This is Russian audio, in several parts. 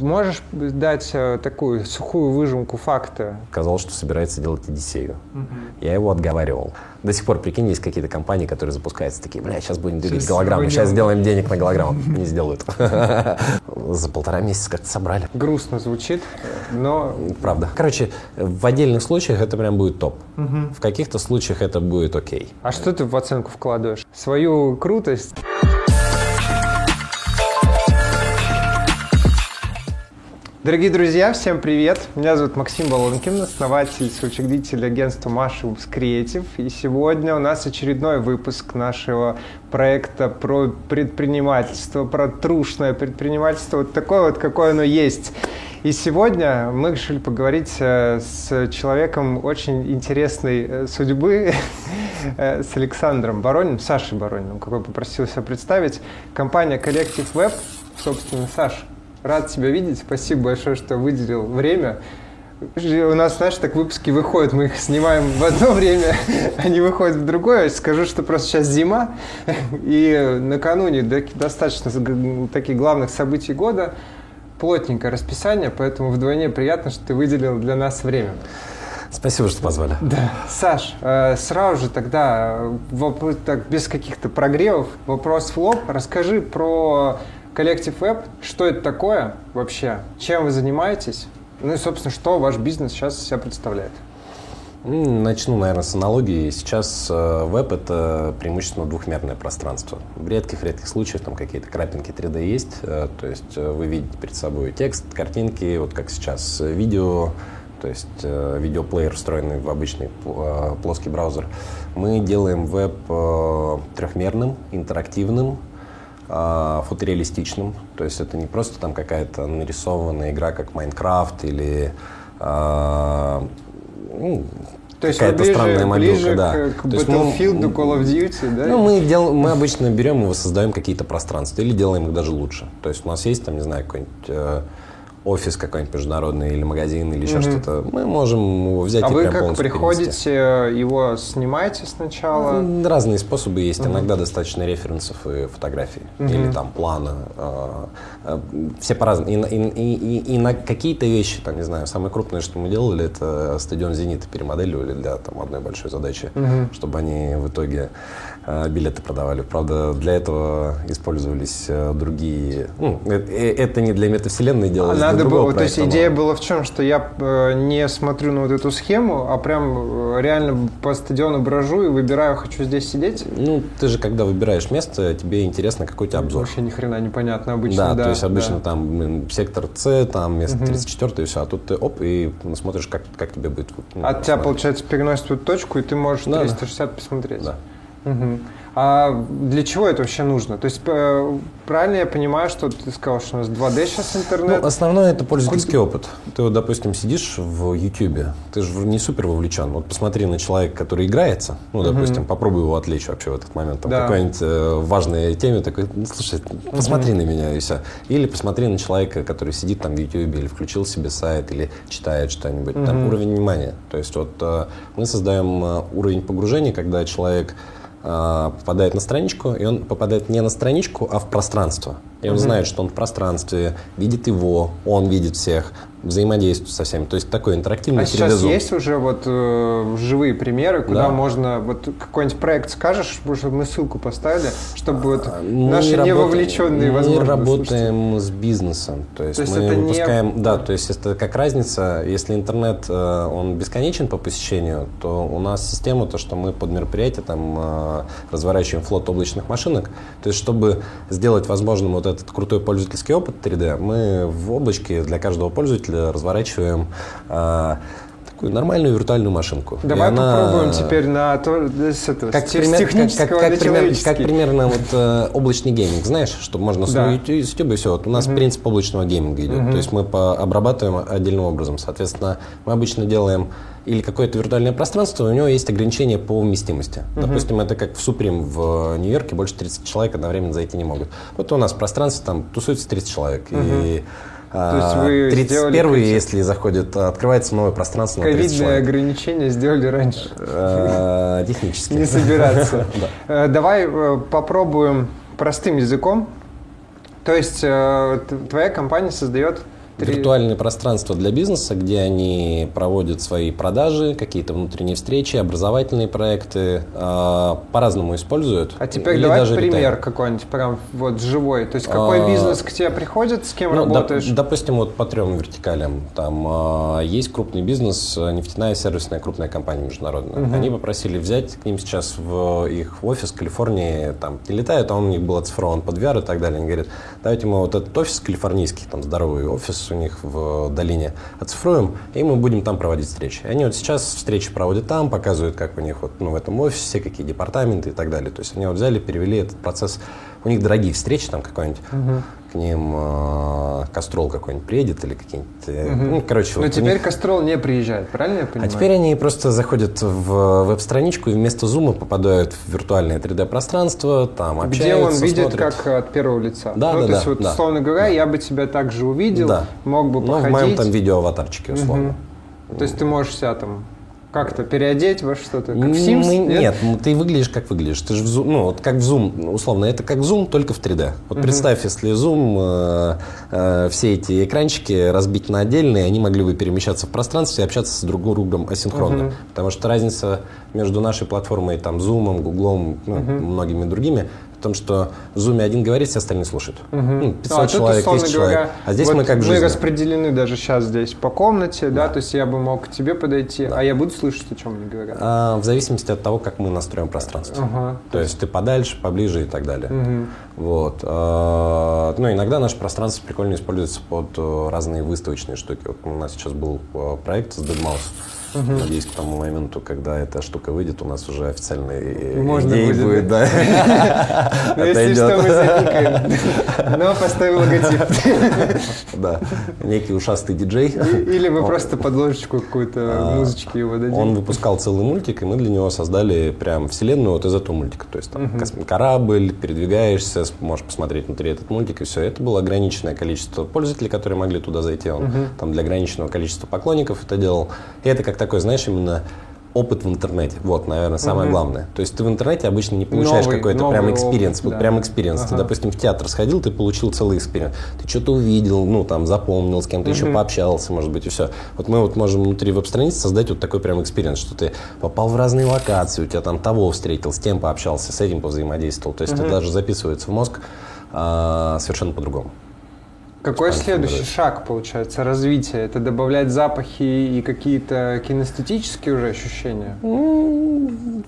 Можешь дать такую сухую выжимку факта? Сказал, что собирается делать Одиссею. Я его отговаривал. До сих пор, прикинь, есть какие-то компании, которые запускаются такие, бля, сейчас будем двигать голограммы, сейчас сделаем денег на голограмму. Не сделают. За полтора месяца как-то собрали. Грустно звучит, но... Правда. Короче, в отдельных случаях это прям будет топ. В каких-то случаях это будет окей. А что ты в оценку вкладываешь? Свою крутость? Дорогие друзья, всем привет! Меня зовут Максим Болонкин, основатель и соучредитель агентства MYGRIBS Creative. И сегодня у нас очередной выпуск нашего проекта про предпринимательство, про трушное предпринимательство, вот такое вот, какое оно есть. И сегодня мы решили поговорить с человеком очень интересной судьбы, с Александром Борониным, Сашей Борониным, как я попросил себя представить. Компания Collective Web, собственно, Саша. Рад тебя видеть. Спасибо большое, что выделил время. У нас, знаешь, так выпуски выходят. Мы их снимаем в одно время, они выходят в другое. Скажу, что просто сейчас зима. И накануне достаточно таких главных событий года. Плотненькое расписание, поэтому вдвойне приятно, что ты выделил для нас время. Спасибо, что позвали. Да. Саш, сразу же тогда, без каких-то прогревов, вопрос в лоб. Расскажи про... Collective Web, что это такое вообще, чем вы занимаетесь, ну и, собственно, что ваш бизнес сейчас себя представляет? Начну, наверное, с аналогии. Сейчас веб – это преимущественно двухмерное пространство. В редких-редких случаях там какие-то крапинки 3D есть, то есть вы видите перед собой текст, картинки, вот как сейчас видео, то есть видеоплеер, встроенный в обычный плоский браузер. Мы делаем веб трехмерным, интерактивным, фотореалистичным, то есть это не просто там какая-то нарисованная игра, как Майнкрафт или то есть какая-то странная мобилка, да. К Battlefield, Call of Duty, да? Ну, мы обычно берем и воссоздаем какие-то пространства или делаем их даже лучше. То есть у нас есть там, не знаю, какой-нибудь офис какой-нибудь международный или магазин или еще что-то, мы можем его взять и прям полностью перенести. А вы как приходите, его снимаете сначала? Разные способы есть. Иногда достаточно референсов и фотографий. Или там плана. Все по-разному. И на какие-то вещи, там, не знаю, самое крупное, что мы делали, это стадион «Зенита» перемоделировали для там одной большой задачи, чтобы они в итоге билеты продавали. Правда, для этого использовались другие... Это не для метавселенной делалось. Надо было, то есть идея была в чем, что я не смотрю на вот эту схему, а прям реально по стадиону брожу и выбираю, хочу здесь сидеть. Ну, ты же, когда выбираешь место, тебе интересно, какой у тебя обзор. Вообще ни хрена непонятно обычно, да. Да, то есть обычно там сектор С, там место 34 и все, а тут ты оп, и смотришь, как тебе будет. От тебя, получается, переносит эту точку, и ты можешь 360 посмотреть. Да. А для чего это вообще нужно? То есть, правильно я понимаю, что ты сказал, что у нас 2D сейчас интернет? Ну, основное – это пользовательский опыт. Ты, вот, допустим, сидишь в YouTube, ты же не супер вовлечен. Вот посмотри на человека, который играется, ну, допустим, попробуй его отвлечь вообще в этот момент. Там какой-нибудь важной теме такой, ну, слушай, посмотри на меня и все. Или посмотри на человека, который сидит там в YouTube, или включил себе сайт, или читает что-нибудь. Там уровень внимания. То есть, вот мы создаем уровень погружения, когда человек попадает на страничку, и он попадает не на страничку, а в пространство. И он знает, что он в пространстве, видит его, он видит всех, взаимодействует со всеми. То есть такой интерактивный 3D-зум. А сейчас есть уже вот живые примеры, куда можно вот какой-нибудь проект скажешь, чтобы мы ссылку поставили, чтобы вот наши невовлеченные возможности. Мы работаем с бизнесом. То есть мы выпускаем... Да, то есть это как разница. Если интернет, он бесконечен по посещению, то у нас система, то, что мы под мероприятие там разворачиваем флот облачных машинок. То есть чтобы сделать возможным вот этот крутой пользовательский опыт 3D, мы в облачке для каждого пользователя разворачиваем такую нормальную виртуальную машинку. Давай попробуем теперь на то, с этого, как пример, технического как, как примерно вот облачный гейминг, знаешь, что можно с YouTube и все. Вот у нас принцип облачного гейминга идет. То есть мы обрабатываем отдельным образом. Соответственно, мы обычно делаем или какое-то виртуальное пространство, у него есть ограничения по вместимости. Допустим, это как в Supreme в Нью-Йорке, больше 30 человек одновременно зайти не могут. Вот у нас в пространстве там тусуется 30 человек. И 31-й, если заходит, открывается новое пространство на 30 человек. Ковидные ограничения сделали раньше. Технически. Не собираться. Давай попробуем простым языком. То есть твоя компания создает Виртуальные пространства для бизнеса, где они проводят свои продажи, какие-то внутренние встречи, образовательные проекты, по-разному используют. А теперь давай пример какой-нибудь, прям вот живой. То есть какой бизнес к тебе приходит, с кем работаешь? Допустим, вот по трем вертикалям. Там есть крупный бизнес, нефтяная сервисная крупная компания международная. Угу. Они попросили взять к ним сейчас в их офис в Калифорнии, там летают, а он у них был оцифрован под VR и так далее. Они говорят, давайте мы вот этот офис калифорнийский, там здоровый офис, у них в долине, оцифруем, и мы будем там проводить встречи. Они вот сейчас встречи проводят там, показывают, как у них вот, ну, в этом офисе, какие департаменты и так далее. То есть они вот взяли, перевели этот процесс. У них дорогие встречи там какой-нибудь. Угу. К ним Кастрол какой-нибудь приедет или какие-нибудь... Угу. Ну, короче, но вот теперь них... Кастрол не приезжает, правильно я понимаю? А теперь они просто заходят в веб-страничку и вместо зума попадают в виртуальное 3D-пространство, там общаются, где он видит, смотрят. Как от первого лица. Да, ну, да, то есть, да, вот, да, условно говоря, да. Я бы тебя также увидел, да. Мог бы походить. Ну, в моем там видео-аватарчике, условно. Угу. То есть ты можешь себя там... Как-то переодеть во что-то, как в Sims? Нет, ты выглядишь, как выглядишь. Ты же в Zoom, ну, вот как в Zoom, условно, это как Zoom, только в 3D. Вот представь, если Zoom, все эти экранчики разбить на отдельные, они могли бы перемещаться в пространстве и общаться с друг другом асинхронно. Потому что разница между нашей платформой, там, Zoom, Google, ну, многими другими, в том, что в Zoom один говорит, все остальные слушают. 500 человек, 1000 человек. А здесь вот мы как в жизни. Мы распределены даже сейчас здесь по комнате, да, то есть я бы мог к тебе подойти, а я буду слышать, о чем они говорят. В зависимости от того, как мы настроим пространство. То есть ты подальше, поближе и так далее. Вот. Ну, иногда наше пространство прикольно используется под разные выставочные штуки. Вот у нас сейчас был проект с Deadmau5. Надеюсь, к тому моменту, когда эта штука выйдет, у нас уже официально идеи будет, да. Если что, мы заникаем. Но поставил логотип. Да, некий ушастый диджей. Или мы просто подложечку какую-то музычки его дадим. Он выпускал целый мультик, и мы для него создали прям вселенную вот из этого мультика. То есть там корабль, передвигаешься, можешь посмотреть внутри этот мультик, и все. Это было ограниченное количество пользователей, которые могли туда зайти. Он там для ограниченного количества поклонников это делал. И это как такой, знаешь, именно опыт в интернете. Вот, наверное, самое главное. То есть ты в интернете обычно не получаешь какой-то прям экспириенс. Вот прям экспириенс. Ты, допустим, в театр сходил, ты получил целый экспириенс. Ты что-то увидел, ну, там, запомнил, с кем-то еще пообщался, может быть, и все. Вот мы вот можем внутри веб-страницы создать вот такой прям экспириенс, что ты попал в разные локации, у тебя там того встретил, с тем пообщался, с этим повзаимодействовал. То есть это даже записывается в мозг совершенно по-другому. Какой следующий шаг, получается, развития? Это добавлять запахи и какие-то кинестетические уже ощущения?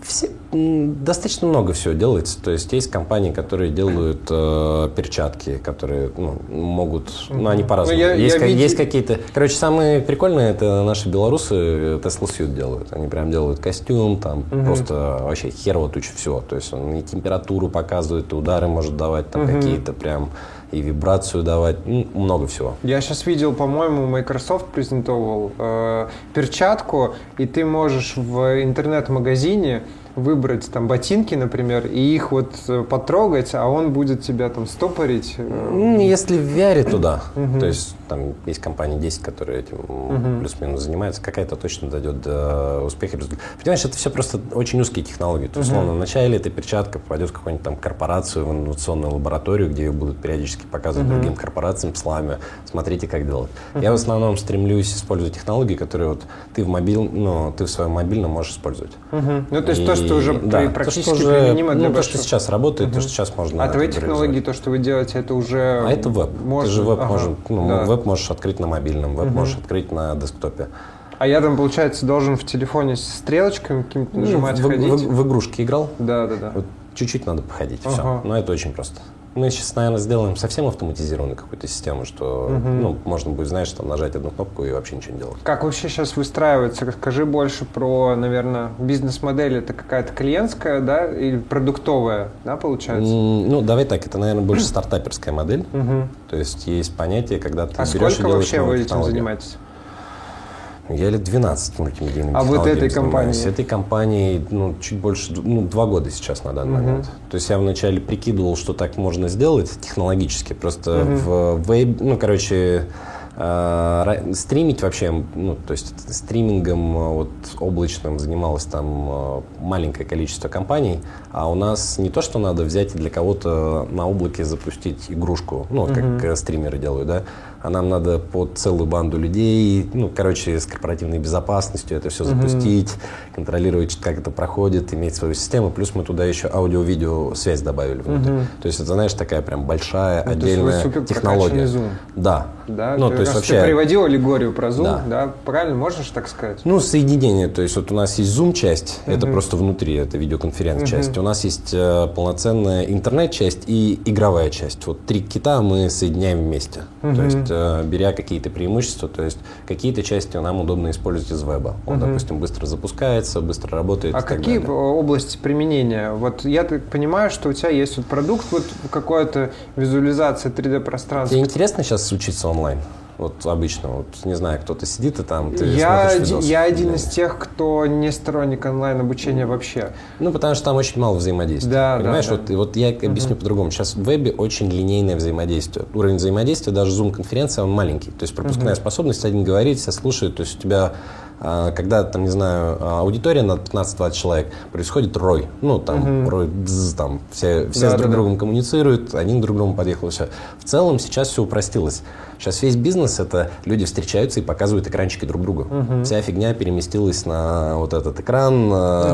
Все, достаточно много всего делается. То есть есть компании, которые делают перчатки, которые могут... Ну, они по-разному. Есть какие-то... Короче, самые прикольные — это наши белорусы Tesla Suit делают. Они прям делают костюм, там просто вообще херово туча всего. То есть он и температуру показывает, и удары может давать, там какие-то прям... и вибрацию давать, много всего. Я сейчас видел, по-моему, Microsoft презентовал перчатку, и ты можешь в интернет-магазине выбрать там ботинки, например, и их вот потрогать, а он будет тебя там стопорить. Если в VR туда. То есть там есть компания 10, которая этим плюс-минус занимается, какая-то точно дойдет до успеха и результата. Понимаешь, это все просто очень узкие технологии. То есть, условно, вначале эта перчатка попадет в какую-нибудь там корпорацию, в инновационную лабораторию, где ее будут периодически показывать другим корпорациям, сламе. Смотрите, как делать. Я в основном стремлюсь использовать технологии, которые вот ты ты в своем мобильном можешь использовать. Ну, то есть то, что уже практически применимо для больших. То, что сейчас работает, то, что сейчас можно... А твои технологии, то, что вы делаете, это уже... А это веб. Ты же веб можешь открыть на мобильном, веб можешь открыть на десктопе. А я там, получается, должен в телефоне с стрелочками каким-то нажимать, ходить? В игрушки играл? Да. Вот чуть-чуть надо походить, все. Но это очень просто. Мы сейчас, наверное, сделаем совсем автоматизированную какую-то систему, что можно будет, знаешь, там нажать одну кнопку и вообще ничего не делать. Как вообще сейчас выстраивается? Расскажи больше про, наверное, бизнес-модель. Это какая-то клиентская, да, или продуктовая, да, получается? Ну, давай так, это, наверное, больше стартаперская модель. То есть есть понятие, когда ты берешь и делаешь... А сколько вообще вы этим занимаетесь? Я лет 12 мультимедийными технологиями занимаюсь. А вот этой компании? С этой компанией чуть больше, 2 года сейчас на данный момент. То есть я вначале прикидывал, что так можно сделать технологически. Просто в веб, стримить вообще, то есть стримингом вот облачным занималось там маленькое количество компаний, а у нас не то, что надо взять и для кого-то на облаке запустить игрушку, как стримеры делают, да, а нам надо под целую банду людей, ну, короче, с корпоративной безопасностью это все запустить, контролировать, как это проходит, иметь свою систему. Плюс мы туда еще аудио-видео связь добавили внутрь. То есть это, знаешь, такая прям большая, ну, отдельная технология. Zoom. Да. Да? Ну, то есть вообще... Ты приводил аллегорию про Zoom, да. Да? Правильно, можно же так сказать? Ну, соединение. То есть вот у нас есть Zoom-часть, это просто внутри, это видеоконференц-часть. У нас есть полноценная интернет-часть и игровая часть. Вот три кита мы соединяем вместе. То есть беря какие-то преимущества, то есть какие-то части нам удобно использовать из веба. Он, допустим, быстро запускается, быстро работает. А какие области применения? Вот я так понимаю, что у тебя есть вот продукт, вот какая-то визуализация 3D-пространства. Тебе интересно сейчас учиться онлайн? Вот обычно, вот не знаю, кто-то сидит и там ты смотришь видос. Я один из тех, кто не сторонник онлайн-обучения вообще. Ну, потому что там очень мало взаимодействия. Да, понимаешь, да, да. Вот я объясню по-другому. Сейчас в вебе очень линейное взаимодействие. Уровень взаимодействия, даже Zoom-конференция, он маленький. То есть пропускная способность, один говорит, все слушают. То есть у тебя, когда, там, не знаю, аудитория на 15-20 человек, происходит рой. Ну, там, рой, там, все да, с друг другом коммуницируют, один друг другому подъехал, все. В целом сейчас все упростилось. Сейчас весь бизнес — это люди встречаются и показывают экранчики друг другу. Вся фигня переместилась на вот этот экран,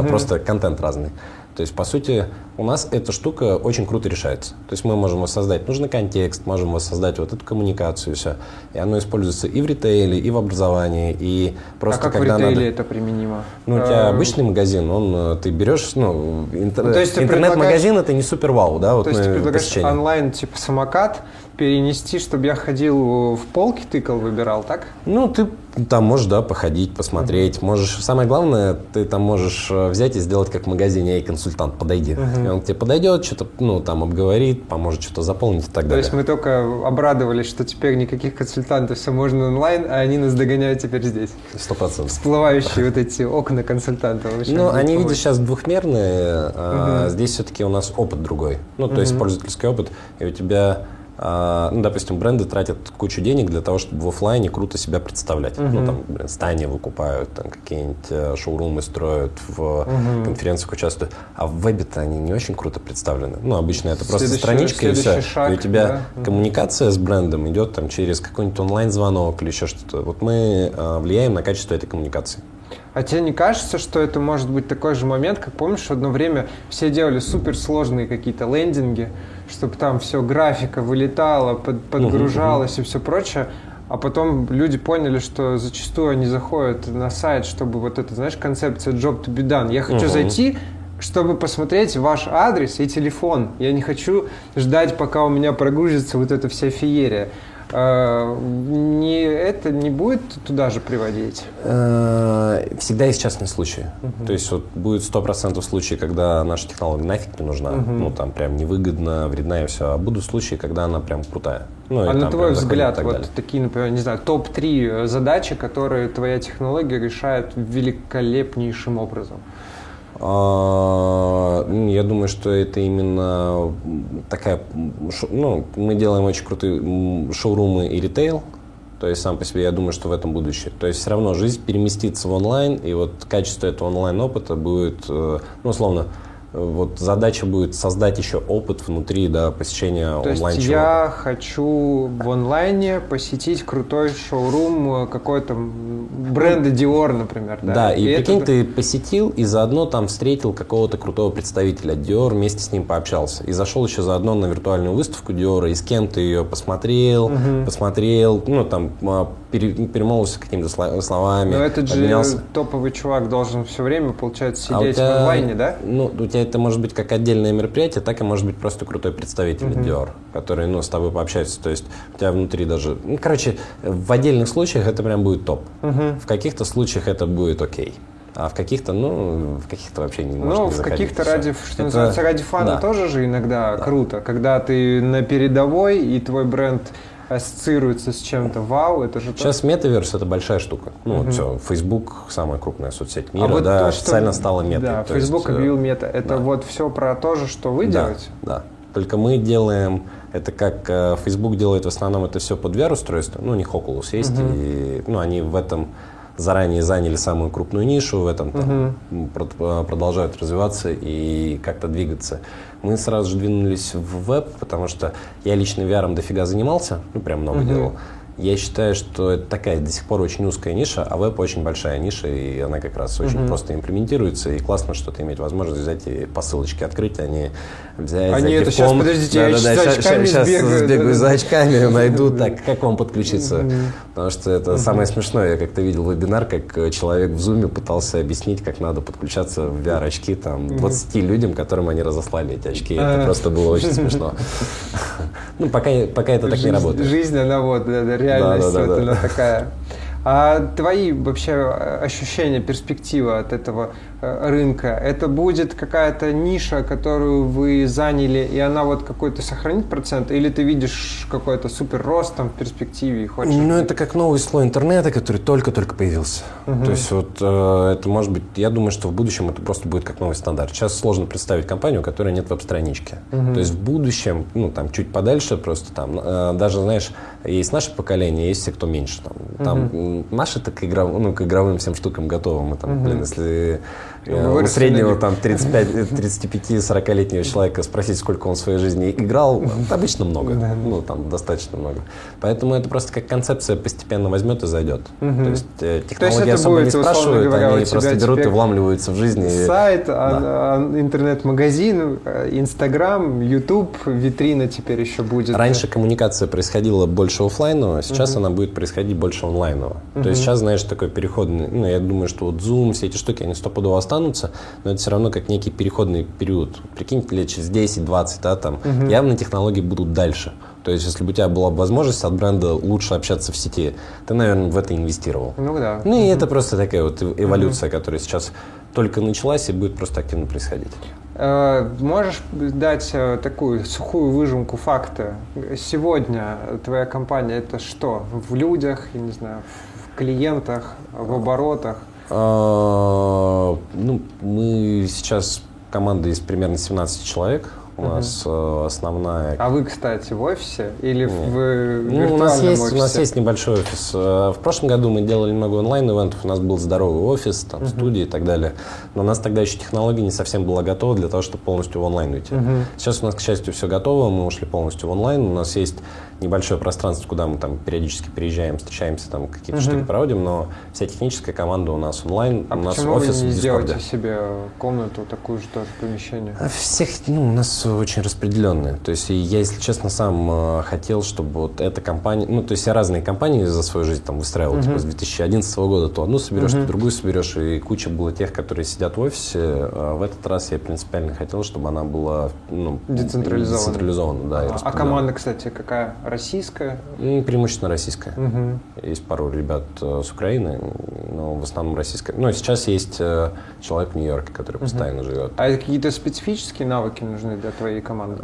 просто контент разный. То есть, по сути, у нас эта штука очень круто решается. То есть мы можем воссоздать нужный контекст, можем воссоздать вот эту коммуникацию, все. И оно используется и в ритейле, и в образовании, и просто как когда надо... А как в ритейле это применимо? Ну, у тебя обычный магазин, он, ты берешь, ну, интернет-магазин — это не супер-вау, да? Вот то есть ты предлагаешь онлайн, типа, самокат перенести, чтобы я ходил в полки, тыкал, выбирал, так? Ну, ты там можешь, да, походить, посмотреть. Можешь. Самое главное, ты там можешь взять и сделать как в магазине: «Эй, консультант, подойди». И он к тебе подойдет, что-то, ну, там, обговорит, поможет что-то заполнить и так далее. То есть мы только обрадовались, что теперь никаких консультантов, все можно онлайн, а они нас догоняют теперь здесь. 100%. Всплывающие вот эти окна консультантов. Ну, они, видишь, сейчас двухмерные, а здесь все-таки у нас опыт другой. Ну, то есть пользовательский опыт, и у тебя... Ну, допустим, бренды тратят кучу денег для того, чтобы в офлайне круто себя представлять. Ну, там, блин, здания выкупают, там какие-нибудь шоурумы строят, в конференциях участвуют. А в вебе-то они не очень круто представлены. Ну, обычно это просто страничка и все. Шаг, и у тебя коммуникация с брендом идет там через какой-нибудь онлайн-звонок или еще что-то. Вот мы влияем на качество этой коммуникации. А тебе не кажется, что это может быть такой же момент, как, помнишь, одно время все делали суперсложные какие-то лендинги, чтобы там все, графика вылетала, подгружалась и все прочее, а потом люди поняли, что зачастую они заходят на сайт, чтобы вот это, знаешь, концепция job to be done. Я хочу зайти, чтобы посмотреть ваш адрес и телефон. Я не хочу ждать, пока у меня прогрузится вот эта вся феерия. Это не будет туда же приводить? Всегда есть частные случаи. То есть вот будет 100% случаев, когда наша технология нафиг не нужна, ну там прям невыгодно, вредна и все. А будут случаи, когда она прям крутая. Ну, а на твой взгляд, вот далее. Такие, например, не знаю, топ-3 задачи, которые твоя технология решает великолепнейшим образом? Я думаю, что это именно такая... Ну, мы делаем очень крутые шоурумы и ритейл. То есть сам по себе я думаю, что в этом будущее. То есть все равно жизнь переместится в онлайн, и вот качество этого онлайн-опыта будет, ну, условно, вот задача будет создать еще опыт внутри, да, посещения онлайн-чего. То есть я хочу в онлайне посетить крутой шоурум какой-то бренда Dior, например. Да, да, и прикинь, это... ты посетил и заодно там встретил какого-то крутого представителя Dior, вместе с ним пообщался. И зашел еще заодно на виртуальную выставку Dior, и с кем-то ее посмотрел, ну, там, перемолвился какими-то словами. Но этот же топовый чувак должен все время, получается, сидеть в онлайне, да? Ну, у тебя это может быть как отдельное мероприятие, так и может быть просто крутой представитель Dior, который, ну, с тобой пообщается. То есть у тебя внутри даже... Ну, короче, в отдельных случаях это прям будет топ. В каких-то случаях это будет окей. А в каких-то, ну, в каких-то вообще не может заходить. Ну, в каких-то ради фана тоже же иногда круто. Когда ты на передовой, и твой бренд ассоциируется с чем-то, вау, это же... Сейчас метаверс — это большая штука. Ну, вот все, Facebook — самая крупная соцсеть мира, вот да, то, что... официально стала Meta. Да, то Facebook есть... объявил Meta. Это вот все про то же, что вы делаете? Да, да. Только мы делаем... Это как Facebook делает в основном это все под VR-устройство. Ну, у них Oculus есть, и, ну, они в этом... заранее заняли самую крупную нишу, в этом там, продолжают развиваться и как-то двигаться. Мы сразу же двинулись в веб, потому что я лично VR-ом дофига занимался, ну, прям много делал. Я считаю, что это такая до сих пор очень узкая ниша, а веб очень большая ниша, и она как раз очень просто имплементируется, и классно, что ты имеешь возможность взять и по ссылочке открыть, а не взять я сейчас сбегаю за очками, найду, так, как вам подключиться. Потому что это самое смешное. Я как-то видел вебинар, как человек в Zoom пытался объяснить, как надо подключаться в VR-очки там 20 людям, которым они разослали эти очки. Это просто было очень смешно. Ну, пока это так не работает. Жизнь, она вот, реальность, вот она такая. А твои вообще ощущения, перспектива от этого рынка, это будет какая-то ниша, которую вы заняли, и она вот какой-то сохранит процент, или ты видишь какой-то супер рост там в перспективе и хочешь? Ну, это как новый слой интернета, который только-только появился. То есть вот это может быть, я думаю, что в будущем это просто будет как новый стандарт. Сейчас сложно представить компанию, у которой нет веб-странички. То есть в будущем, ну, там, чуть подальше просто там, даже, знаешь, есть наше поколение, есть те, кто меньше там. Наши-то к игровым всем штукам готовы. Мы там, блин, если у среднего там 35-40-летнего человека спросить, сколько он в своей жизни играл, обычно много. Ну, там достаточно много. Поэтому это просто как концепция постепенно возьмет и зайдет. То есть технологии особо не спрашивают, они просто берут и вламливаются в жизнь. Сайт, интернет-магазин, Инстаграм, Ютуб, витрина теперь еще будет. Раньше коммуникация происходила больше офлайново, сейчас она будет происходить больше онлайново. То есть сейчас, знаешь, такой переходный, ну, я думаю, что вот Zoom, все эти штуки, они стопудово останутся, но это все равно как некий переходный период. Прикиньте, лет через 10-20, да, там, явно технологии будут дальше. То есть, если бы у тебя была возможность от бренда лучше общаться в сети, ты, наверное, в это инвестировал. Ну, да. Ну, и это просто такая вот эволюция, которая сейчас только началась и будет просто активно происходить. Можешь дать такую сухую выжимку факта? Сегодня твоя компания – это что? В людях, я не знаю, в клиентах, в оборотах? Ну, мы сейчас команда из примерно 17 человек. У нас основная... А вы, кстати, в офисе или в виртуальном офисе? У нас есть небольшой офис. В прошлом году мы делали много онлайн-ивентов, у нас был здоровый офис, там, студии и так далее. Но у нас тогда еще технология не совсем была готова для того, чтобы полностью в онлайн уйти. Сейчас у нас, к счастью, все готово, мы ушли полностью в онлайн. У нас есть небольшое пространство, куда мы там периодически переезжаем, встречаемся, там какие-то штуки проводим, но вся техническая команда у нас онлайн, у нас офис в Дискорде. А почему вы не сделаете себе комнату, такую же тоже помещение? Всех, ну, у нас очень распределенные. То есть я, если честно, сам хотел, чтобы вот эта компания... Ну, то есть я разные компании за свою жизнь там выстраивал, типа с 2011 года то одну соберешь, то другую соберешь, и куча было тех, которые сидят в офисе. А в этот раз я принципиально хотел, чтобы она была, ну, децентрализована, да, и распределена. А команда, кстати, какая? Российская? Преимущественно российская. Есть пару ребят с Украины, но в основном российская. Ну, сейчас есть человек в Нью-Йорке, который постоянно живет. А какие-то специфические навыки нужны для твоей команды?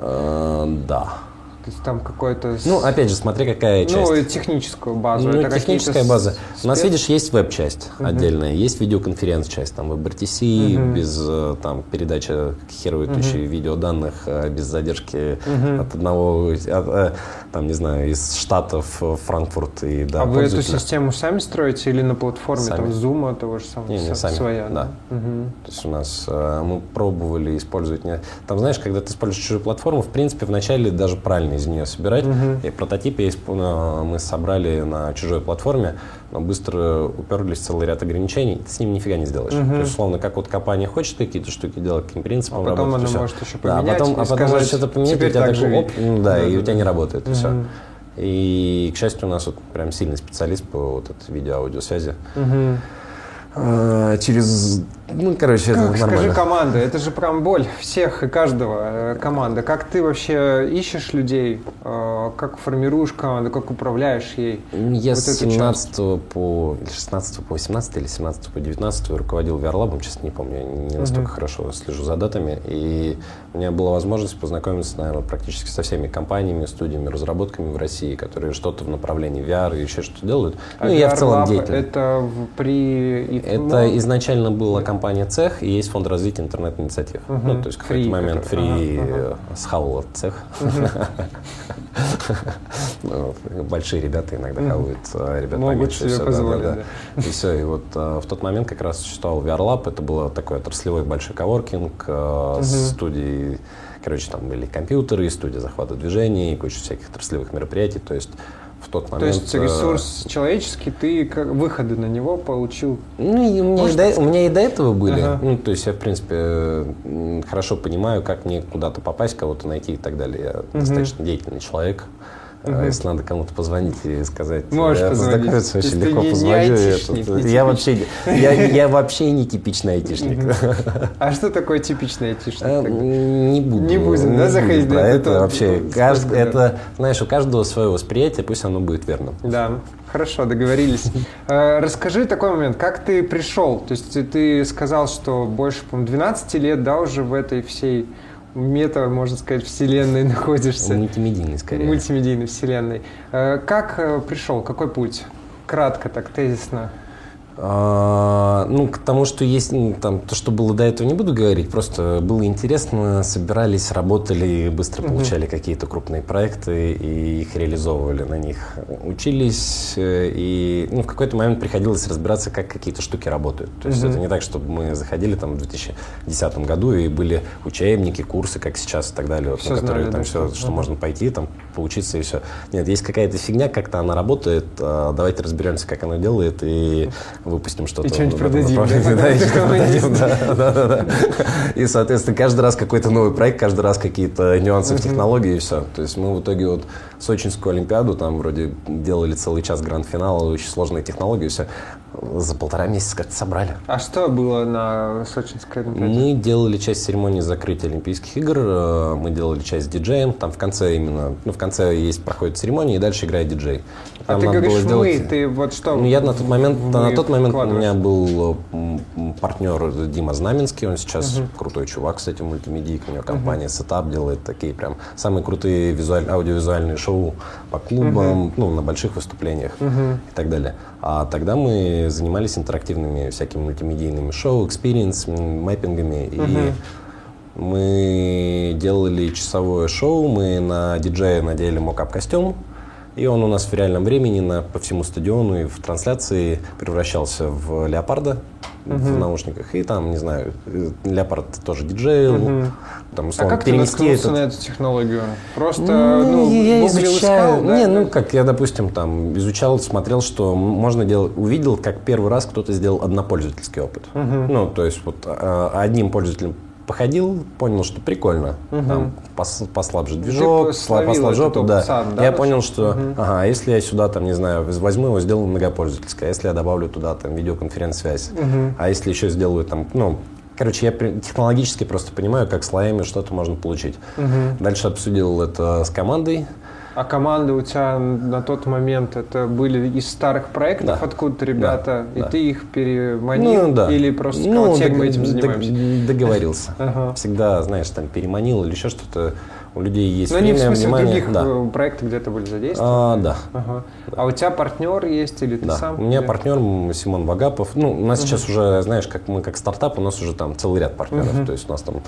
Да. То есть там какое-то... Ну, опять же, смотри, какая часть. Ну, техническую базу. Ну, это техническая база. У нас, видишь, есть веб-часть отдельная, есть видеоконференц-часть, там, WebRTC, без там передачи херовой тучи видеоданных, без задержки от одного, там, не знаю, из Штатов, Франкфурт и, да, пользователя. А вы эту систему сами строите или на платформе, сами. Там, Zoom, того же самого? Не, сами, своя, да. То есть у нас, мы пробовали использовать... Там, знаешь, когда ты используешь чужую платформу, в принципе, вначале даже правильно из нее собирать. И прототипы мы собрали на чужой платформе, но быстро уперлись в целый ряд ограничений, ты с ним нифига не сделаешь. То есть, условно, как вот компания хочет какие-то штуки делать, каким принципом работать. А потом она может еще поменять. Да, а потом может что-то поменять, у тебя такой оп, и у тебя не работает, и все. И, к счастью, у нас вот прям сильный специалист по вот этой видео-аудиосвязи. Через... Ну, короче, это нормально. Скажи, команда, это же прям боль всех и каждого, команда. Как ты вообще ищешь людей, как формируешь команду, как управляешь ей? Я с 16 по 18 или 17 по 19 руководил VR Lab, честно не помню, я не настолько хорошо слежу за датами. И у меня была возможность познакомиться, наверное, практически со всеми компаниями, студиями, разработками в России, которые что-то в направлении VR и еще что-то делают. А ну, VR я в целом деятель. Это Это изначально была компания «Цех», и есть фонд развития интернет-инициатив. Ну, то есть в какой-то момент схавал «Цех». Большие ребята иногда хавают, ребята поменьше. И все, и вот в тот момент как раз существовал VR Lab, это был такой отраслевой большой коворкинг с студией. Короче, там были компьютеры, студия захвата движений, куча всяких отраслевых мероприятий. То есть в тот момент. То есть ресурс человеческий, ты как выходы на него получил? Ну, у меня и до этого были. Ага. Ну, то есть я, в принципе, хорошо понимаю, как мне куда-то попасть, кого-то найти и так далее. Я достаточно деятельный человек. Если надо кому-то позвонить и сказать, можешь позвонить. Закроется, очень легко позвоню. Я вообще не типичный айтишник. А что такое типичный айтишник? Не буду. Не будем, да, заходить на это. Вообще, это, знаешь, у каждого свое восприятие, пусть оно будет верным. Да, хорошо, договорились. Расскажи такой момент, как ты пришел? То есть ты сказал, что больше, по-моему, 12 лет, да, уже в этой всей... мета, можно сказать, вселенной находишься. Мультимедийной, скорее. Мультимедийной вселенной. Как пришел? Какой путь? Кратко, так, тезисно. Ну, к тому, что есть, там, то, что было до этого, не буду говорить. Просто было интересно, собирались, работали, быстро получали какие-то крупные проекты и их реализовывали, на них учились. И в какой-то момент приходилось разбираться, как какие-то штуки работают. То есть это не так, чтобы мы заходили там в 2010 году и были учебники, курсы, как сейчас и так далее, вот, на которые знали, там все, что можно пойти, там поучиться и все. Нет, есть какая-то фигня, как-то она работает, давайте разберемся, как она делает, и выпустим что-то. И что-нибудь продадим. Да. И, соответственно, каждый раз какой-то новый проект, каждый раз какие-то нюансы в технологии и все. То есть мы в итоге вот Сочинскую Олимпиаду, там вроде делали целый час гранд-финал, очень сложные технологии и все. За 1,5 месяца как-то собрали. А что было на Сочинской Олимпиаде? Мы делали часть церемонии закрытия Олимпийских игр, мы делали часть с диджеем, там в конце именно, в конце есть проходит церемония, и дальше играет диджей. Там а ты говоришь мы, сделать... ты вот что? Ну, я на тот момент у меня был партнер Дима Знаменский, он сейчас крутой чувак, кстати, мультимедийк, у него компания Setup делает такие прям самые крутые аудиовизуальные шоу по клубам, на больших выступлениях и так далее. А тогда мы занимались интерактивными всякими мультимедийными шоу, экспириенс, мэппингами. И мы делали часовое шоу, мы на диджея надели мокап-костюм, и он у нас в реальном времени по всему стадиону и в трансляции превращался в леопарда в наушниках. И там, не знаю, леопард тоже диджеил. Там, условно, а как ты наткнулся на эту технологию? Просто я изучал. Да? Я, допустим, там изучал, смотрел, что можно делать. Увидел, как первый раз кто-то сделал однопользовательский опыт. То есть вот одним пользователем походил, понял, что прикольно. Там послабже движок, послабже опыт. Я понял, что если я сюда, там, не знаю, возьму его, сделаю многопользовательское, а если я добавлю туда там видеоконференц-связь, а если еще сделаю там, я технологически просто понимаю, как слоями что-то можно получить. Дальше обсудил это с командой. А команда у тебя на тот момент, это были из старых проектов, откуда-то ребята, ты их переманил или просто сказал, мы этим занимаемся? Договорился. Всегда, знаешь, там переманил или еще что-то. У людей есть время, внимание. Но не в смысле других проектов где-то были задействованы? А у тебя партнер есть или ты сам? У меня партнер Симон Вагапов. У нас сейчас уже, знаешь, как мы как стартап, у нас уже там целый ряд партнеров. То есть у нас там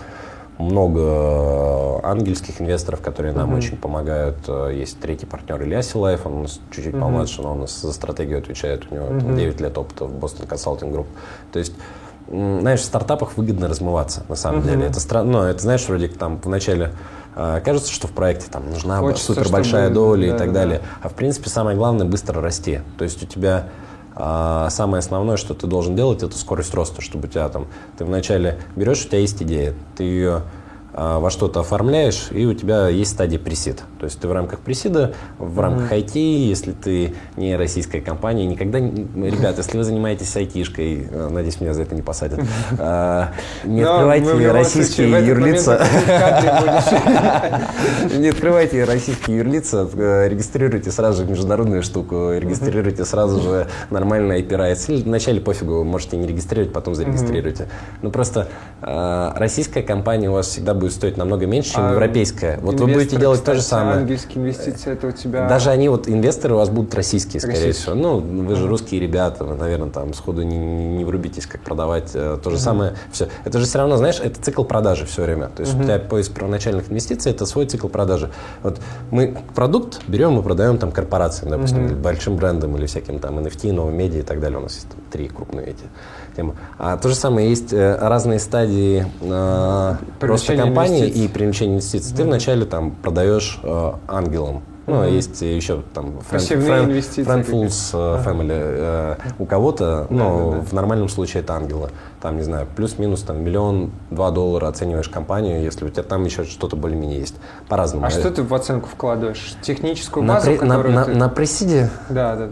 много ангельских инвесторов, которые нам очень помогают. Есть третий партнер Илья Силаев, он у нас чуть-чуть помладше, но он у нас за стратегию отвечает. У него 9 лет опыта в Boston Consulting Group. То есть, знаешь, в стартапах выгодно размываться, на самом деле. Это, знаешь, вроде там вначале кажется, что в проекте там нужна супер большая доля и так далее. А в принципе самое главное — быстро расти. То есть у тебя самое основное, что ты должен делать, это скорость роста, чтобы у тебя там, ты вначале берешь, у тебя есть идея, ты ее во что-то оформляешь, и у тебя есть стадия пресид. То есть ты в рамках пресида, в рамках IT, если ты не российская компания, никогда... Ребят, если вы занимаетесь IT-шкой, надеюсь, меня за это не посадят, не открывайте российские юрлица. Не открывайте российские юрлица, регистрируйте сразу же международную штуку, регистрируйте сразу же нормальный IP-райт. Вначале пофигу, можете не регистрировать, потом зарегистрируйте. Ну просто российская компания у вас всегда будет стоить намного меньше, чем европейская. Вот вы будете делать то же самое. Английские инвестиции, это у тебя... Даже они, вот инвесторы у вас будут российские, скорее всего. Вы же русские ребята, вы, наверное, там сходу не врубитесь, как продавать то же самое. Все. Это же все равно, знаешь, это цикл продажи все время. То есть у тебя поиск первоначальных инвестиций — это свой цикл продажи. Вот мы продукт берем и продаем там корпорациям, допустим, или большим брендам, или всяким там NFT, новым медиа и так далее. У нас есть там 3 крупные эти темы. А то же самое есть разные стадии роста компании и привлечения инвестиций. Ты вначале там продаешь ангелам Ну, есть еще там Friendfuls Family у кого-то, но в нормальном случае это ангелы. Там, не знаю, плюс-минус там $1-2 оцениваешь компанию, если у тебя там еще что-то более-менее есть. По-разному. А что ты в оценку вкладываешь? Техническую базу, на пресиде? Да.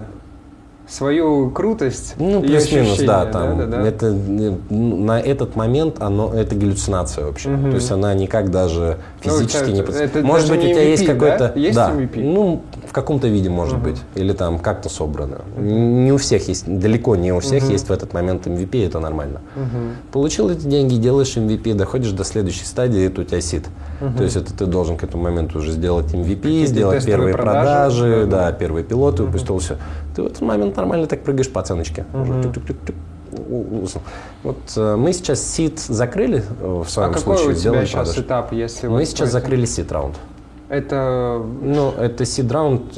Свою крутость, ну, плюс-минус, да. Это, на этот момент это галлюцинация вообще. То есть она никак даже физически не подтверждается. Может быть, у тебя MVP, есть какой-то... Есть MVP? Ну, в каком-то виде, может быть. Или там как-то собрано. Не у всех есть, далеко не у всех есть в этот момент MVP, это нормально. Получил эти деньги, делаешь MVP, доходишь до следующей стадии, это у тебя сид. То есть это ты должен к этому моменту уже сделать MVP, сделать первые продажи, первые пилоты, выпустил все. Ты в этот момент нормально так прыгаешь по оценочке. Вот мы сейчас сид закрыли в своем случае. Какой у тебя сейчас этап, если мы сейчас закрыли сид раунд? Это... Ну, это сид-раунд,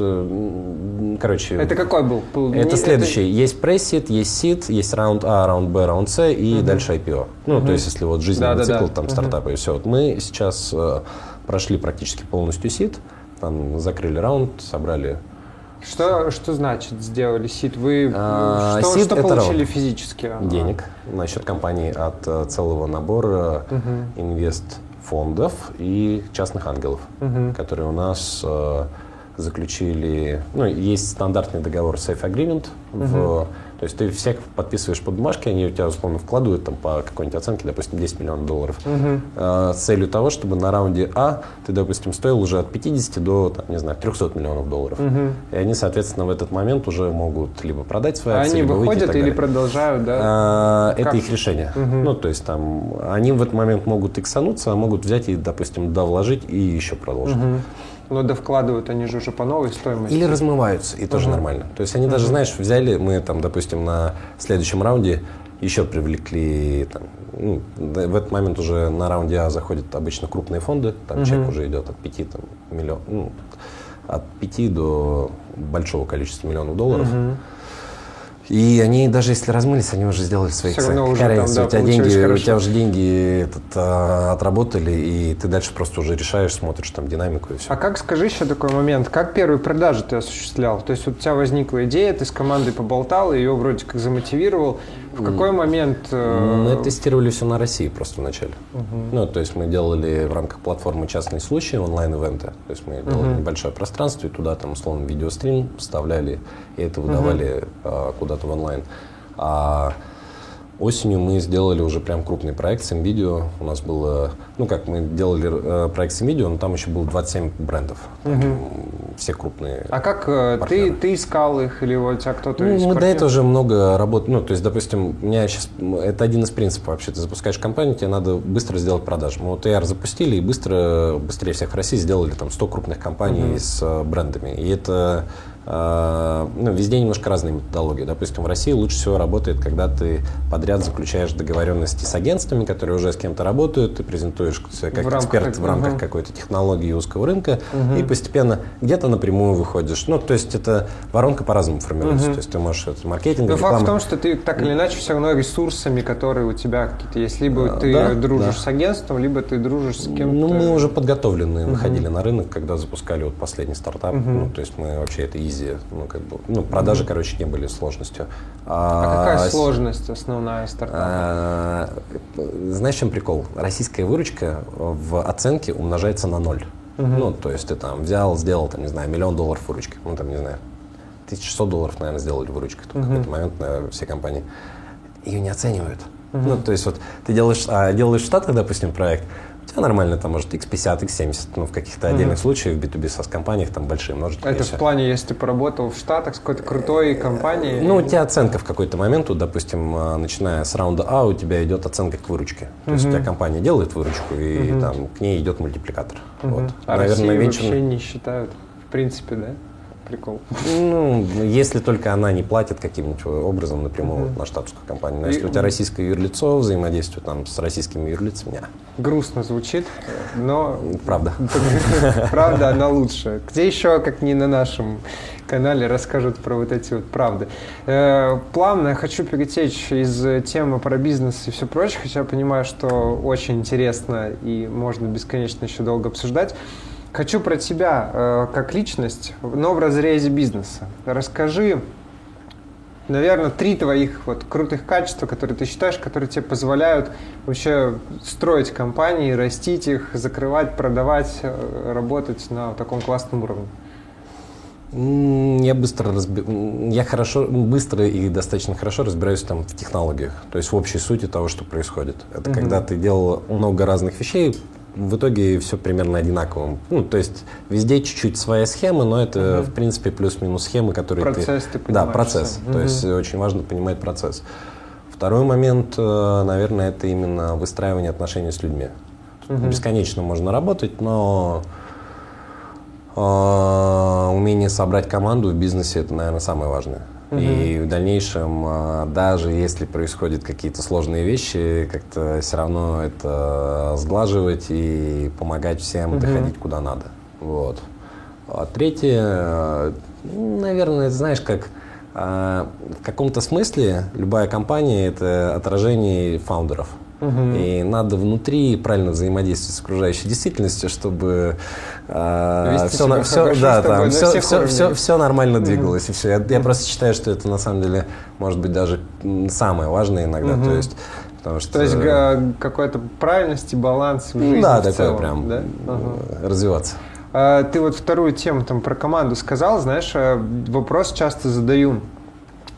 короче... Это какой был? Это следующий. Есть пресид, есть сид, есть раунд А, раунд Б, раунд С и дальше IPO. Ну, то есть, если вот жизненный цикл, там, стартапы и все. Вот мы сейчас прошли практически полностью сид, там, закрыли раунд, собрали... Что значит сделали сид? Вы что получили физически? Денег на счет компании от целого набора инвест... фондов и частных ангелов, которые у нас заключили. Ну, есть стандартный договор Safe Agreement. То есть ты всех подписываешь под бумажки, они у тебя, условно, вкладывают там, по какой-нибудь оценке, допустим, $10 миллионов. С целью того, чтобы на раунде А ты, допустим, стоил уже от 50 до, там, не знаю, $300 миллионов. И они, соответственно, в этот момент уже могут либо продать свои акции, они либо выходят выйти, или продолжают, да? Это их решение. Ну, то есть там они в этот момент могут иксануться, а могут взять и, допустим, довложить и еще продолжить. Но довкладывают они же уже по новой стоимости. Или размываются, и тоже нормально. То есть они даже, знаешь, взяли, мы там, допустим, на следующем раунде еще привлекли, там, ну, в этот момент уже на раунде А заходят обычно крупные фонды, там чек уже идет от 5 там, миллионов, ну, от 5 до большого количества миллионов $. И они, даже если размылись, они уже сделали свои цели. У тебя уже деньги отработали, и ты дальше просто уже решаешь, смотришь там динамику и все. А как, скажи еще такой момент, как первые продажи ты осуществлял? То есть вот у тебя возникла идея, ты с командой поболтал, ее вроде как замотивировал. В какой момент? Мы тестировали все на России просто вначале. Ну, то есть мы делали в рамках платформы частные случаи, онлайн-ивенты. То есть мы делали небольшое пространство, и туда там, условно, видеострим вставляли, и это выдавали куда-то в онлайн. А осенью мы сделали уже прям крупный проект с NVIDIA. У нас было, ну как, мы делали проект с NVIDIA, но там еще было 27 брендов. Все крупные. А как ты искал их или у тебя кто-то из партнеров? Мы до этого уже много работали. Ну, то есть, допустим, у меня сейчас, это один из принципов вообще. Ты запускаешь компанию, тебе надо быстро сделать продажи. Мы вот AR запустили и быстрее всех в России сделали там 100 крупных компаний с брендами. И это... Ну, везде немножко разные методологии. Допустим, в России лучше всего работает, когда ты подряд заключаешь договоренности с агентствами, которые уже с кем-то работают, ты презентуешь себя как эксперт в рамках какой-то технологии узкого рынка, и постепенно где-то напрямую выходишь. Ну, то есть, это воронка по-разному формируется. То есть, ты можешь это маркетинг, но реклама. Факт в том, что ты так или иначе все равно ресурсами, которые у тебя какие-то есть. Либо ты дружишь с агентством, либо ты дружишь с кем-то. Ну, мы уже подготовленные выходили на рынок, когда запускали вот последний стартап. Ну, то есть, мы вообще это продажи, короче, не были сложностью. А какая сложность основная стартапа? Знаешь, в чем прикол? Российская выручка в оценке умножается на 0. Ну, то есть ты там взял, сделал, там, не знаю, $1 миллион выручки. Ну, там, не знаю, $1600, наверное, сделали выручкой. В какой-то момент, наверное, все компании ее не оценивают. Ну, то есть вот ты делаешь в Штатах, допустим, проект, у тебя нормально там может X50, X70, ну, в каких-то отдельных случаях, в B2B SaaS-компаниях там большие множества. Это в плане, если ты поработал в Штатах с какой-то крутой компанией? Ну, у тебя оценка в какой-то момент, вот, допустим, начиная с раунда А, у тебя идет оценка к выручке. То есть у тебя компания делает выручку, и там к ней идет мультипликатор. Вот. А Россию вообще не считают, в принципе, да? Прикол. Ну, если только она не платит каким-нибудь образом напрямую на штатскую компанию. Но если у тебя российское юрлицо, взаимодействие там с российскими юрлицами. Грустно звучит, но... Правда. Правда, она лучше. Где еще, как не на нашем канале, расскажут про вот эти вот правды. Плавно хочу перетечь из темы про бизнес и все прочее, хотя понимаю, что очень интересно и можно бесконечно еще долго обсуждать. Хочу про тебя как личность, но в разрезе бизнеса. Расскажи, наверное, три твоих вот крутых качества, которые ты считаешь, которые тебе позволяют вообще строить компании, растить их, закрывать, продавать, работать на таком классном уровне. Я быстро и достаточно хорошо разбираюсь там в технологиях, то есть в общей сути того, что происходит. Это когда ты делал много разных вещей, в итоге все примерно одинаково. Ну, то есть везде чуть-чуть своя схема, но это, в принципе, плюс-минус схемы, которые процесс ты понимаешь. Да, процесс. То есть очень важно понимать процесс. Второй момент, наверное, это именно выстраивание отношений с людьми. Бесконечно можно работать, но... Умение собрать команду в бизнесе – это, наверное, самое важное. И в дальнейшем, даже если происходят какие-то сложные вещи, как-то все равно это сглаживать и помогать всем доходить куда надо. Вот. А третье, наверное, знаешь, как в каком-то смысле любая компания – это отражение фаундеров. И надо внутри правильно взаимодействовать с окружающей действительностью, чтобы все нормально двигалось. И все. Я просто считаю, что это на самом деле может быть даже самое важное иногда. То есть, потому что, то есть какой-то правильность и баланс в жизни. Да, в такое целом, прям да? Развиваться. Ты вот вторую тему там про команду сказал, знаешь, вопрос часто задаю.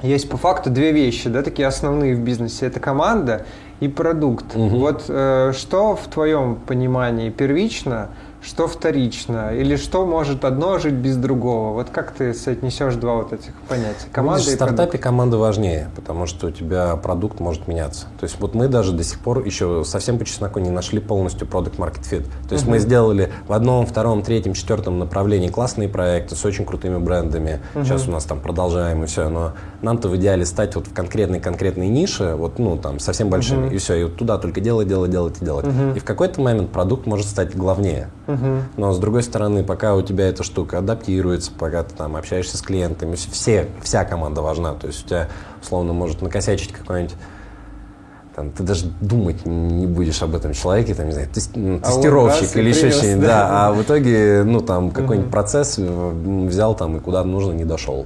Есть по факту две вещи, да, такие основные в бизнесе. Это команда и продукт. Вот что в твоем понимании первично, что вторично? Или что может одно жить без другого? Вот как ты соотнесешь два вот этих понятия? Команда и продукт. В стартапе команда важнее, потому что у тебя продукт может меняться. То есть вот мы даже до сих пор еще совсем по чесноку не нашли полностью product market fit. То есть мы сделали в одном, втором, третьем, четвертом направлении классные проекты с очень крутыми брендами. Сейчас у нас там продолжаем и все. Но нам-то в идеале стать вот в конкретной нише, вот ну там совсем большими, и все. И вот туда только делать. И в какой-то момент продукт может стать главнее. Но, с другой стороны, пока у тебя эта штука адаптируется, пока ты там общаешься с клиентами, вся команда важна. То есть у тебя, условно, может накосячить какой-нибудь... Там, ты даже думать не будешь об этом человеке, там, не знаю, тестировщик или еще что-нибудь. Да, а в итоге ну, там, какой-нибудь процесс взял там, и куда нужно не дошел.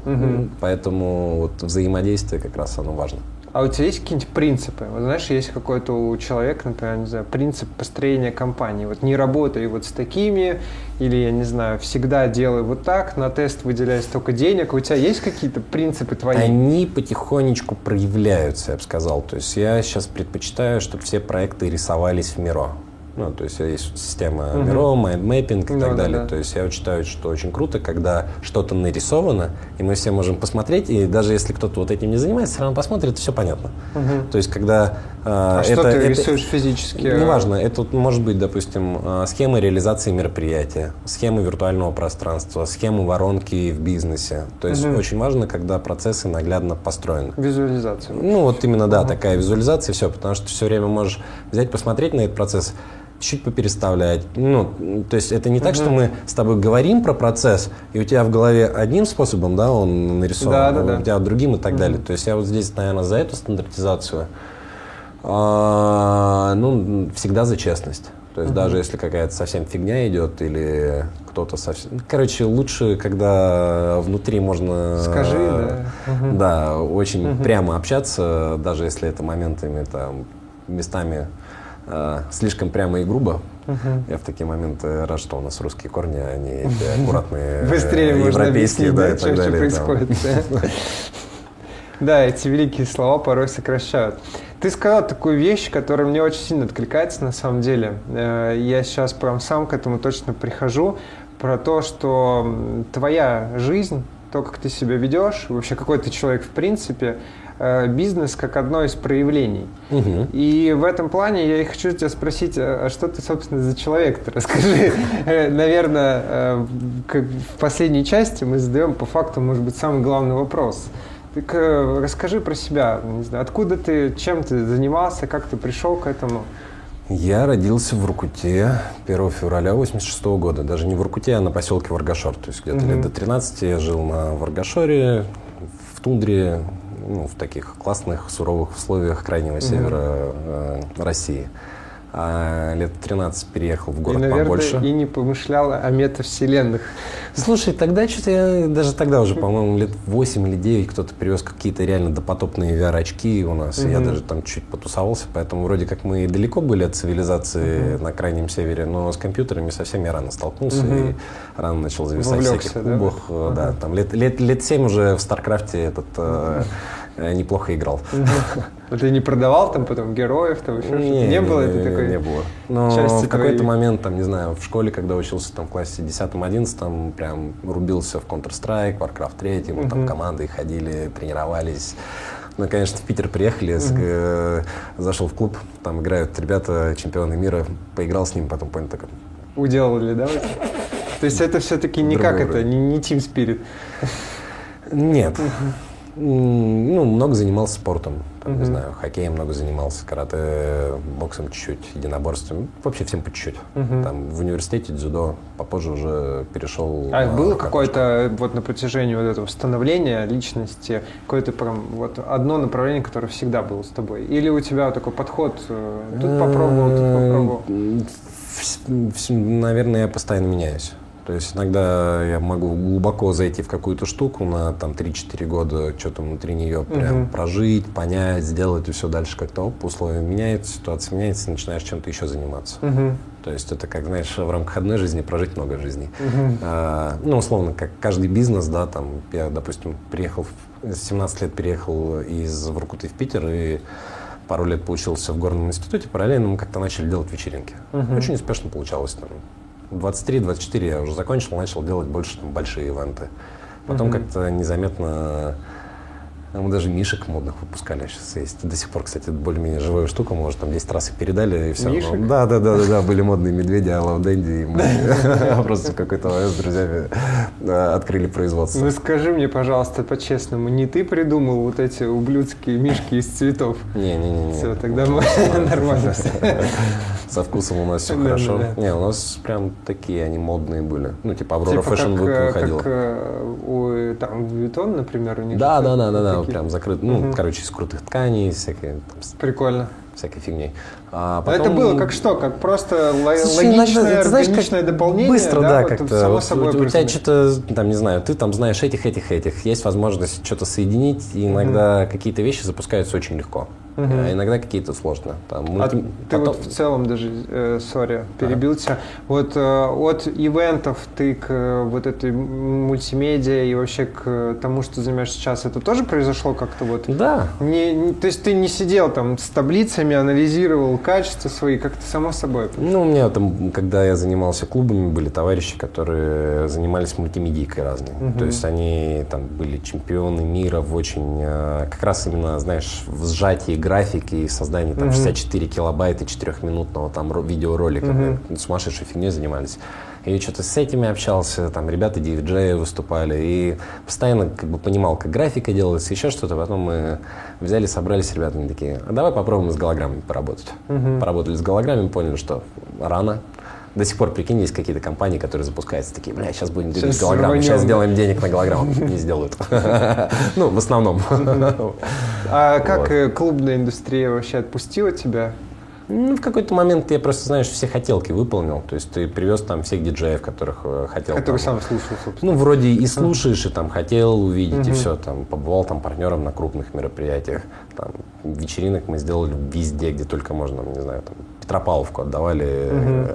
Поэтому вот, взаимодействие как раз оно важно. А у тебя есть какие-нибудь принципы? Вот знаешь, есть какой-то у человека, например, не знаю, принцип построения компании. Вот не работай вот с такими, или, я не знаю, всегда делай вот так, на тест выделяй столько денег. У тебя есть какие-то принципы твои? Они потихонечку проявляются, я бы сказал. То есть я сейчас предпочитаю, чтобы все проекты рисовались в Miro. Ну, то есть есть система Miro, майндмэппинг и так далее. Да. То есть я считаю, что очень круто, когда что-то нарисовано, и мы все можем посмотреть, и даже если кто-то вот этим не занимается, все равно посмотрит, и все понятно. То есть когда... что ты рисуешь физически? Неважно. Это может быть, допустим, схема реализации мероприятия, схема виртуального пространства, схема воронки в бизнесе. То есть очень важно, когда процессы наглядно построены. Визуализация. Ну, вот именно, да, такая визуализация, все, потому что ты все время можешь взять, посмотреть на этот процесс, чуть попереставлять. Ну, то есть это не так, что мы с тобой говорим про процесс, и у тебя в голове одним способом, да, он нарисован, у тебя другим и так далее. То есть я вот здесь, наверное, за эту стандартизацию, ну, всегда за честность. То есть даже если какая-то совсем фигня идет или кто-то совсем... Короче, лучше, когда внутри можно... Скажи, да, очень прямо общаться, даже если это моментами, там, местами... слишком прямо и грубо. Я в такие моменты рад, что у нас русские корни, они эти аккуратные, быстрее европейские, можно объяснить, да, и так что далее. Происходит. Да, эти великие слова порой сокращают. Ты сказал такую вещь, которая мне очень сильно откликается на самом деле. Я сейчас прям сам к этому точно прихожу. Про то, что твоя жизнь, то, как ты себя ведешь, вообще какой ты человек в принципе, бизнес как одно из проявлений. И в этом плане я и хочу тебя спросить, а что ты, собственно, за человек-то? Расскажи. Наверное, в последней части мы задаем по факту, может быть, самый главный вопрос. Так расскажи про себя. Не знаю, откуда ты, чем ты занимался, как ты пришел к этому? Я родился в Воркуте 1 февраля 1986 года. Даже не в Воркуте, а на поселке Варгашор. То есть где-то лет до 13 я жил на Варгашоре, в тундре, ну, в таких классных, суровых условиях крайнего севера России. а лет 13 переехал в город и, наверное, побольше. И не помышлял о метавселенных. Слушай, тогда что-то я, даже тогда уже, по-моему, лет 8 или 9 кто-то привез какие-то реально допотопные VR-очки у нас. Mm-hmm. Я даже там чуть потусовался, поэтому вроде как мы далеко были от цивилизации на Крайнем Севере, но с компьютерами совсем я рано столкнулся и рано начал зависать в всяких кубах. Да, там лет 7 уже в Старкрафте этот... неплохо играл. А ты не продавал там потом героев, там еще что-то? Не было этой такой? Не было. Но в какой-то момент, там, не знаю, в школе, когда учился там в классе 10-11, там прям рубился в Counter-Strike, Warcraft 3, мы там командой ходили, тренировались. Ну, конечно, в Питер приехали, зашел в клуб, там играют ребята, чемпионы мира, поиграл с ним, потом понял, так... Уделали, да? То есть это все-таки не как это, не Team Spirit? Нет. Ну, много занимался спортом, там, не знаю, хоккеем много занимался, карате, боксом чуть-чуть, единоборством, вообще всем по чуть-чуть. Там в университете дзюдо, попозже уже перешел. А было какое-то вот на протяжении вот этого становления личности, какое-то прям вот одно направление, которое всегда было с тобой? Или у тебя такой подход, тут попробовал, тут попробовал? Наверное, я постоянно меняюсь. То есть иногда я могу глубоко зайти в какую-то штуку на там, 3-4 года, что-то внутри нее прям прожить, понять, сделать, и все дальше как-то условия меняются, ситуация меняется, начинаешь чем-то еще заниматься. То есть это, как, знаешь, в рамках одной жизни прожить много жизней. Ну, условно, как каждый бизнес, да, там, я, допустим, приехал, 17 лет переехал из Воркуты в Питер и пару лет поучился в горном институте, параллельно мы как-то начали делать вечеринки. Очень успешно получалось там. 23-24 я уже закончил, начал делать больше там, большие ивенты. Потом как-то незаметно мы даже мишек модных выпускали, сейчас есть. До сих пор, кстати, более-менее живая штука, мы уже там 10 раз их передали. И все мишек? Да, были модные медведи, I Love Dandy, и мы просто в какой-то момент с друзьями открыли производство. Ну скажи мне, пожалуйста, по-честному, не ты придумал вот эти ублюдские мишки из цветов? Не-не-не. Все, тогда нормально все. Со вкусом у нас все хорошо. Не, у нас прям такие они модные были. Ну, типа Аврора Fashion Week выходила. Как у Vuitton, например, у них. Да, прям закрыт. Ну, короче, из крутых тканей, всякие. Прикольно. Всякой фигней. А потом... Это было как что? Как просто логичное, органичное дополнение? Быстро, да, вот как-то. Само собой у тебя что-то, там, не знаю, ты там знаешь этих. Есть возможность что-то соединить, и иногда какие-то вещи запускаются очень легко, а иногда какие-то сложно. Там, ты вот в целом даже, перебил тебя, вот от ивентов ты к вот этой мультимедиа и вообще к тому, что занимаешься сейчас, это тоже произошло как-то вот? Да. То есть ты не сидел там с таблицами, анализировал качества свои, как-то само собой? Ну, у меня там, когда я занимался клубами, были товарищи, которые занимались мультимедийкой разной. То есть они там были чемпионы мира в очень, как раз именно, знаешь, в сжатии графики и создании там 64 килобайта 4-минутного там видеоролика. Сумасшедшей фигней занимались. И что-то с этими общался, там ребята диджеи выступали, и постоянно как бы понимал, как графика делается, еще что-то. Потом мы взяли, собрались с ребятами такие, а давай попробуем с голограммами поработать. Поработали с голограммами, поняли, что рано. До сих пор, прикинь, есть какие-то компании, которые запускаются, такие, бля, сейчас будем делать голограммы, сейчас сделаем денег на голограмму. Не сделают. Ну, в основном. А как клубная индустрия вообще отпустила тебя? Ну, в какой-то момент я просто, знаешь, все хотелки выполнил. То есть ты привез там всех диджеев, которых хотел. Который сам слушал, собственно. Ну, вроде и слушаешь, и там хотел увидеть, и все. Там, побывал там партнером на крупных мероприятиях. Там, вечеринок мы сделали везде, где только можно, не знаю, там, Петропавловку отдавали,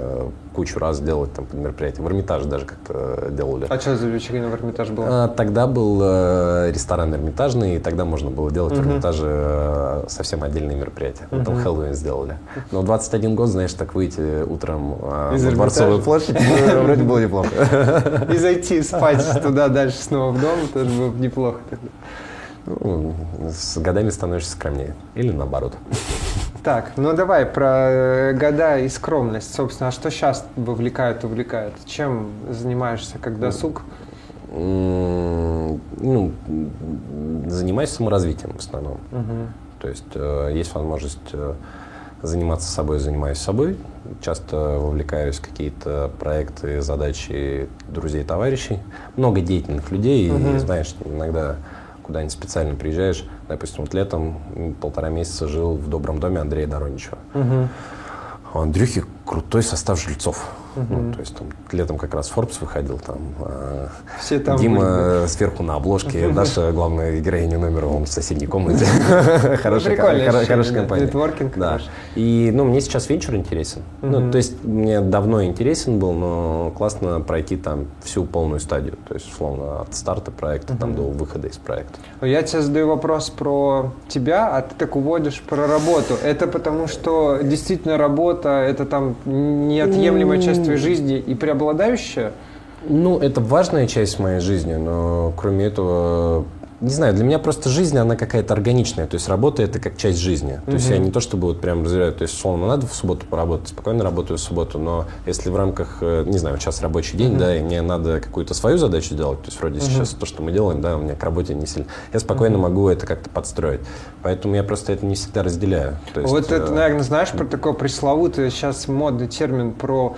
кучу раз делать там под мероприятие. В Эрмитаже даже как-то делали. А что за вечерина в Эрмитаж была? Тогда был ресторан Эрмитажный, и тогда можно было делать в Эрмитаже совсем отдельные мероприятия. Мы там Хэллоуин сделали. Но 21 год, знаешь, так выйти утром на Дворцовую площадь, вроде было неплохо. И зайти спать туда дальше снова в дом, тоже было бы неплохо. С годами становишься скромнее. Или наоборот. Так, ну давай про года и скромность. Собственно, а что сейчас увлекает? Чем занимаешься, как досуг? Ну, занимаюсь саморазвитием в основном. То есть есть возможность заниматься собой, занимаюсь собой. Часто вовлекаюсь в какие-то проекты, задачи друзей, товарищей. Много деятельных людей. И знаешь, иногда куда-нибудь специально приезжаешь. Допустим, вот летом 1,5 месяца жил в добром доме Андрея Дороничева. У Андрюхи крутой состав жильцов. Ну, то есть там летом как раз Forbes выходил, там, все там Дима были. Сверху на обложке, наша главная героиня номера в соседней комнате. Хорошая компания. Нетворкинг. Да. И мне сейчас вечер интересен. То есть мне давно интересен был, но классно пройти там всю полную стадию. То есть, условно, от старта проекта там до выхода из проекта. Я тебе задаю вопрос про тебя, а ты так уводишь про работу. Это потому, что действительно работа – это там неотъемлемая часть твоей жизни и преобладающая? Это важная часть моей жизни, но кроме этого, не знаю, для меня просто жизнь, она какая-то органичная, то есть работа – это как часть жизни, то есть я не то чтобы вот прям разделяю, то есть, условно, надо в субботу поработать, спокойно работаю в субботу, но если в рамках, не знаю, сейчас рабочий день, да, и мне надо какую-то свою задачу делать, то есть вроде сейчас то, что мы делаем, да, у меня к работе не сильно, я спокойно могу это как-то подстроить, поэтому я просто это не всегда разделяю. То есть, вот это, наверное, знаешь, про такой пресловутый сейчас модный термин про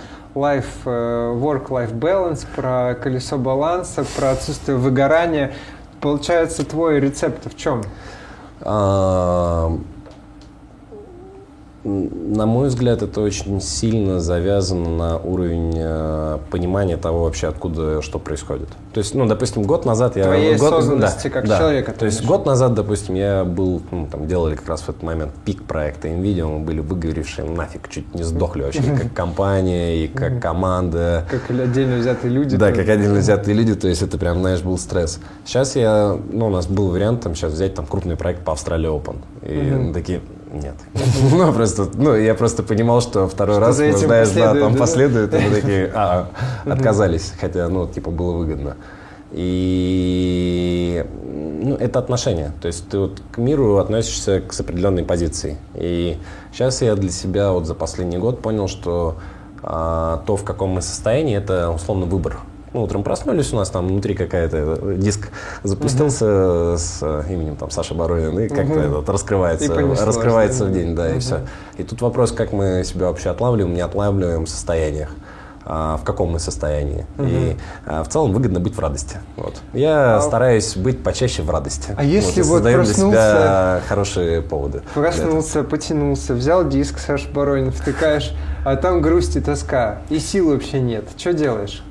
work-life balance, про колесо баланса, про отсутствие выгорания. Получается, твой рецепт в чем? На мой взгляд, это очень сильно завязано на уровень понимания того вообще, откуда что происходит. То есть, допустим, год назад я... Твоей осознанности как человека. То есть год назад, допустим, я был, делали как раз в этот момент пик проекта NVIDIA, мы были выгоревшие нафиг, чуть не сдохли вообще, как компания и как команда. Как отдельно взятые люди. Да, как отдельно взятые люди, то есть это прям, знаешь, был стресс. Сейчас я, у нас был вариант сейчас взять крупный проект по Австралии Open. И такие... Нет. Я просто понимал, что второй раз, знаешь, там последует, и мы такие, отказались, хотя, было выгодно. И, это отношение, то есть ты к миру относишься с определенной позицией. И сейчас я для себя за последний год понял, что то, в каком мы состоянии, это условно выбор. Утром проснулись, у нас там внутри какая-то диск запустился с именем там Саша Боронин, и как-то этот раскрывается, в день, да, и все. И тут вопрос, как мы себя вообще отлавливаем, не отлавливаем в состояниях, в каком мы состоянии. И в целом выгодно быть в радости. Вот. Я стараюсь быть почаще в радости. А если создаем проснулся, для себя хорошие поводы. Проснулся, потянулся, взял диск Саша Боронин, втыкаешь, а там грусть и тоска, и сил вообще нет. Что делаешь?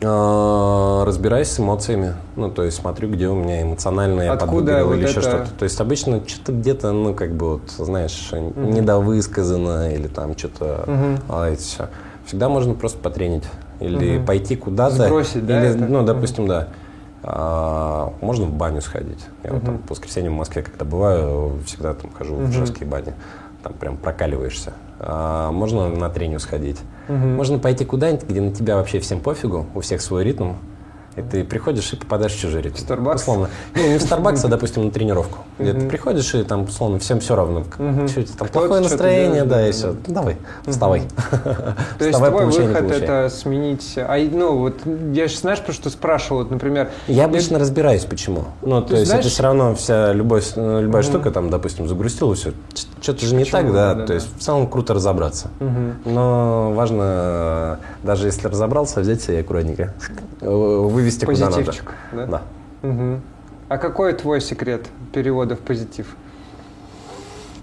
Разбираюсь с эмоциями, то есть смотрю, где у меня эмоциональное подвигало или еще что-то. То есть обычно что-то где-то, недовысказано или там что-то, это все. Всегда можно просто потренить или пойти куда-то. Сбросить, да? Или, допустим, да. Можно в баню сходить. Я там по воскресеньям в Москве как-то бываю, всегда там хожу в жесткие бани. Там прям прокаливаешься. Можно на тренинг сходить. Можно пойти куда-нибудь, где на тебя вообще всем пофигу, у всех свой ритм. И ты приходишь и попадаешь в чужой ритм. В Starbucks? Не в Starbucks, а, допустим, на тренировку. Где ты приходишь и там, условно, всем все равно. Там плохое настроение, да, и все. Давай, вставай. То есть твой выход – это сменить… Я сейчас, знаешь, про что спрашивал, например… Я обычно разбираюсь, почему. То есть это все равно вся любая штука, там, допустим, загрустила, все. Что-то же не так, да. То есть в целом круто разобраться. Но важно, даже если разобрался, взять себя аккуратненько. Вывести куда надо. Да? Да. Угу. А какой твой секрет перевода в позитив?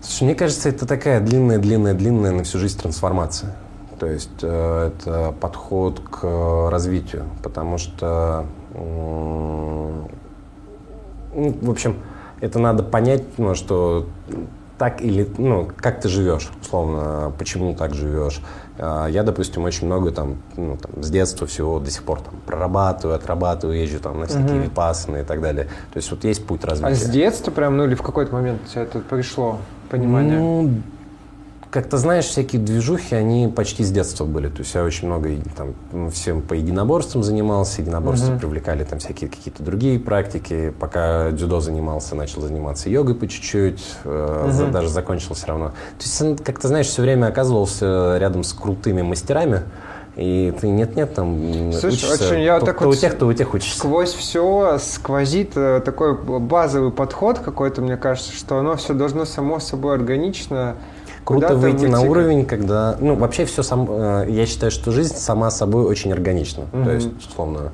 Слушай, мне кажется, это такая длинная на всю жизнь трансформация. То есть это подход к развитию, потому что, в общем, это надо понять, что так или, как ты живешь, условно, почему так живешь. Я, допустим, очень много с детства всего до сих пор прорабатываю, отрабатываю, езжу на всякие випассаны и так далее. То есть есть путь развития. А с детства прям, или в какой-то момент у тебя это пришло понимание? Как-то, знаешь, всякие движухи, они почти с детства были. То есть я очень много всем по единоборствам занимался. Единоборства привлекали всякие какие-то другие практики. Пока дзюдо занимался, начал заниматься йогой по чуть-чуть. Даже закончил все равно. То есть как-то, знаешь, все время оказывался рядом с крутыми мастерами. И ты нет-нет учишься. Слушай, я так вот у тех учишься. Сквозь все сквозит такой базовый подход какой-то, мне кажется, что оно все должно само собой органично. Круто выйти на уровень, когда… Вообще все… Я считаю, что жизнь сама собой очень органична. То есть, условно,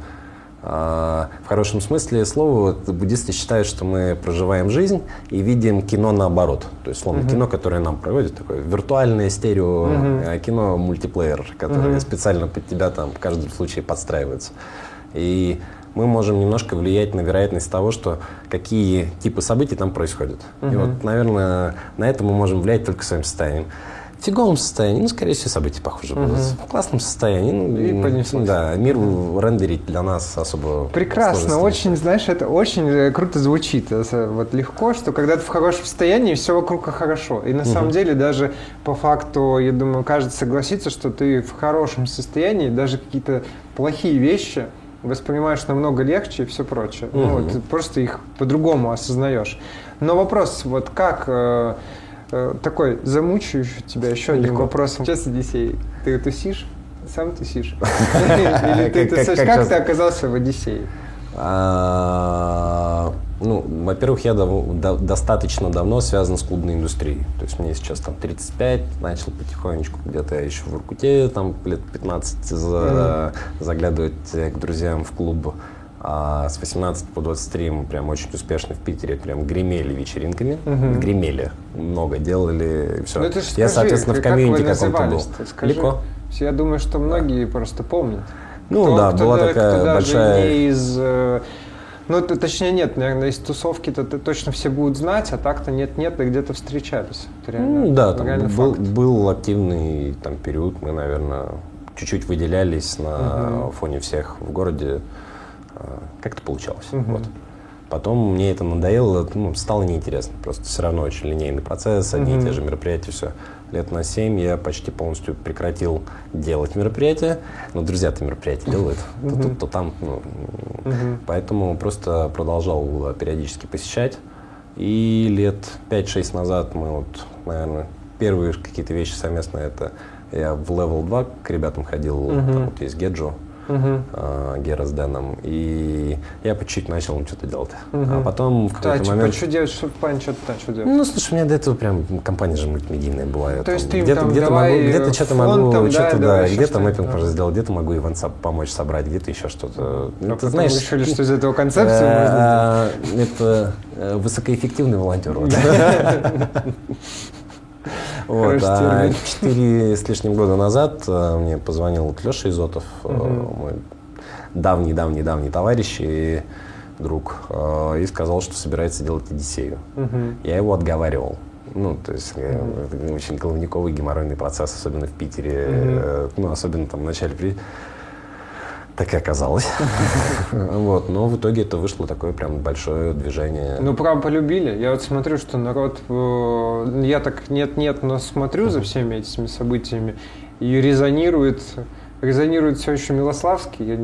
В хорошем смысле слова буддисты считают, что мы проживаем жизнь и видим кино наоборот. То есть, словно кино, которое нам проводит, такое виртуальное стерео кино, мультиплеер, которое специально под тебя там в каждом случае подстраивается. И мы можем немножко влиять на вероятность того, что какие типы событий там происходят. И вот, наверное, на это мы можем влиять только своим состоянием. В фиговом состоянии, ну, скорее всего, события похуже будут. В классном состоянии, ну, и поднесем. Да, мир рендерить для нас особо прекрасно, очень, знаешь, это очень круто звучит. Это вот легко, что когда ты в хорошем состоянии, все вокруг хорошо. И на самом деле даже по факту, я думаю, кажется, согласится, что ты в хорошем состоянии, даже какие-то плохие вещи воспринимаешь намного легче и все прочее. Ну, вот, ты просто их по-другому осознаешь. Но вопрос, вот как... Такой, замучаю тебя еще одним вопросом. Сейчас, Одиссей, ты тусишь? Сам тусишь? Или ты тусишь? Как ты оказался в Одиссее? Ну, во-первых, я достаточно давно связан с клубной индустрией. То есть мне сейчас там 35, начал потихонечку где-то я еще в Воркуте, там лет 15 заглядывать к друзьям в клуб. А с 18 по 23 мы прям очень успешно в Питере прям гремели вечеринками. Гремели. Много делали, все. Я, скажи, соответственно, в комьюнити как каком-то был. Скажи, я думаю, что многие просто помнят. Ну кто, да, кто была такая большая... Не из, ну, точнее, нет, наверное, из тусовки-то точно все будут знать, а так-то нет-нет, и где-то встречались. Это реально, ну да, там был активный там, период, мы, наверное, чуть-чуть выделялись на фоне всех в городе. Как-то получалось. Вот. Потом мне это надоело, ну, стало неинтересно. Просто все равно очень линейный процесс, одни и те же мероприятия, все. Лет на 7 я почти полностью прекратил делать мероприятия. Но друзья-то мероприятия делают, то тут, то там. Ну. Поэтому просто продолжал периодически посещать. И лет 5-6 назад мы, вот, наверное, первые какие-то вещи совместные, это я в Level 2 к ребятам ходил, там вот есть Геджо. Гера с Дэном, и я по чуть-чуть начал им что-то делать. А потом в какой-то момент... Что делать, чтобы понять, что ты начал делать? Ну, слушай, у меня до этого прям компания же мультимедийная была. То есть ты где-то что-то могу, где-то мэппинг можно сделать, где-то могу ивансап помочь собрать, где-то еще что-то. Ты знаешь... решили, что из этого концепция? Это высокоэффективный волонтер. Вот, а 4 с лишним года назад мне позвонил Леша Изотов, мой давний-давний-давний товарищ и друг, и сказал, что собирается делать «Одиссею». Я его отговаривал. Ну, то есть очень головниковый геморройный процесс, особенно в Питере, ну, особенно там в начале... Так и оказалось. Вот. Но в итоге это вышло такое прям большое движение. Ну, прям полюбили. Я вот смотрю, что народ... Я так нет-нет, но смотрю за всеми этими событиями. И резонирует все еще Милославский.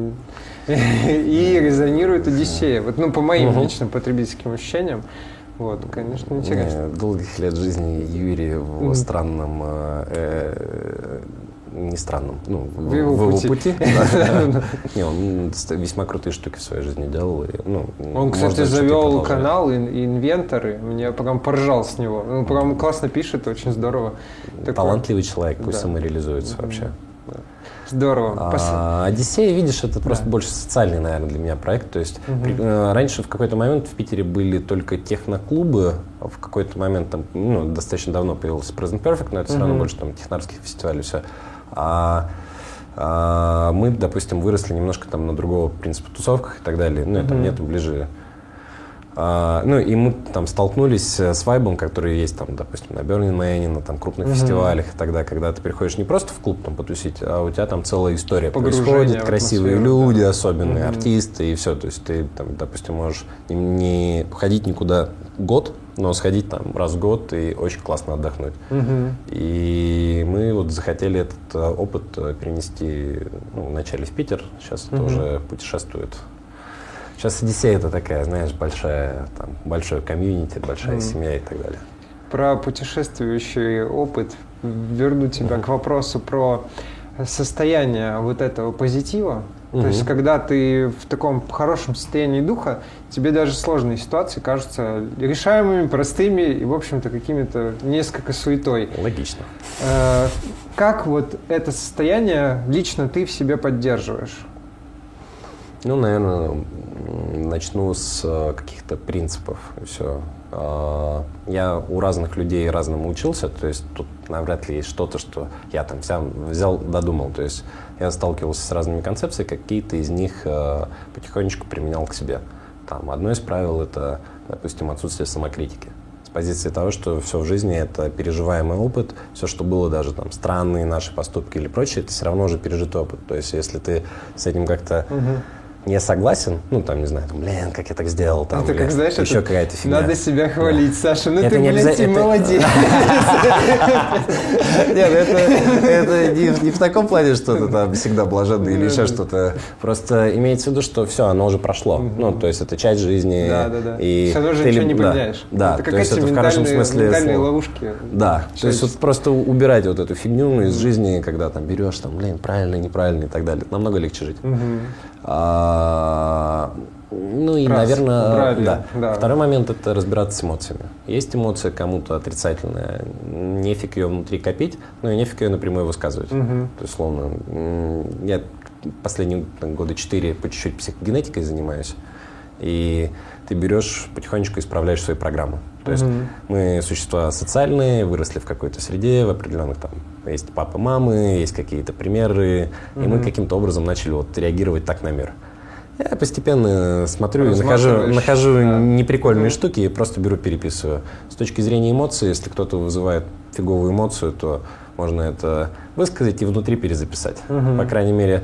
И резонирует «Одиссея». Вот, ну, по моим личным потребительским ощущениям. Вот, конечно, интересно. Долгих лет жизни Юрия в странном... Не странным. Ну, в его пути. Не, он весьма крутые штуки в своей жизни делал. Он, кстати, завел канал «Инвентары». Мне прям поржал с него. Он прям классно пишет, очень здорово. Талантливый человек, пусть самореализуется вообще. Здорово. «Одиссея», видишь, это просто больше социальный, наверное, для меня проект. То есть раньше в какой-то момент в Питере были только техноклубы, в какой-то момент там, ну, достаточно давно появился Present Perfect, но это все равно больше там технарских фестивалей, все. А мы, допустим, выросли немножко там на другого принципа тусовках и так далее. Ну, это мне там ближе. Ну, и мы там столкнулись с вайбом, который есть там, допустим, на Бёрнинг-Мэне, на там крупных фестивалях и тогда, когда ты приходишь не просто в клуб там потусить, а у тебя там целая история происходит, красивые люди, особенные артисты и все. То есть ты там, допустим, можешь не ходить никуда год, но сходить там раз в год и очень классно отдохнуть. И мы вот захотели этот опыт перенести, ну, вначале в Питер, сейчас это уже путешествует. Сейчас «Одиссея» — это такая, знаешь, большая, там, большое комьюнити, большая семья и так далее. Про путешествующий опыт верну тебя к вопросу про состояние вот этого позитива. То есть, когда ты в таком хорошем состоянии духа, тебе даже сложные ситуации кажутся решаемыми, простыми и, в общем-то, какими-то несколько суетой. Логично. Как вот это состояние лично ты в себе поддерживаешь? Ну, наверное, начну с каких-то принципов, и все. Я у разных людей разному учился, то есть тут навряд ли есть что-то, что я там сам взял, додумал. То есть я сталкивался с разными концепциями, какие-то из них потихонечку применял к себе. Там одно из правил — это, допустим, отсутствие самокритики. С позиции того, что все в жизни — это переживаемый опыт, все, что было, даже там странные наши поступки или прочее, это все равно уже пережитый опыт. То есть если ты с этим как-то не согласен, ну, там, не знаю, там, блин, как я так сделал, там, это, как, знаешь, еще какая-то фигня. Надо себя хвалить, да. Саша, ну это ты, блин, ты молодец. Нет, это не в таком плане, что ты там всегда блаженный или еще что-то. Просто имеется в виду, что все, оно уже прошло. Ну, то есть это часть жизни. Да-да-да. Все равно же ничего не поменяешь. Да, то есть это в хорошем смысле... ментальные ловушки. Да, то есть вот просто убирать вот эту фигню из жизни, когда там берешь, там, блин, правильно, неправильно и так далее. Намного легче жить. Ну и, наверное, да. Второй момент — это разбираться с эмоциями. Есть эмоция кому-то отрицательная, нефиг ее внутри копить, ну и нефиг ее напрямую высказывать. То есть, словно, я последние там, года 4 по чуть-чуть психогенетикой занимаюсь, и ты берешь, потихонечку исправляешь свои программы. То есть мы существа социальные, выросли в какой-то среде, в определенных там есть папа, мамы, есть какие-то примеры, и мы каким-то образом начали вот реагировать так на мир. Я постепенно смотрю и нахожу неприкольные штуки и просто беру, переписываю. С точки зрения эмоций, если кто-то вызывает фиговую эмоцию, то можно это высказать и внутри перезаписать. По крайней мере,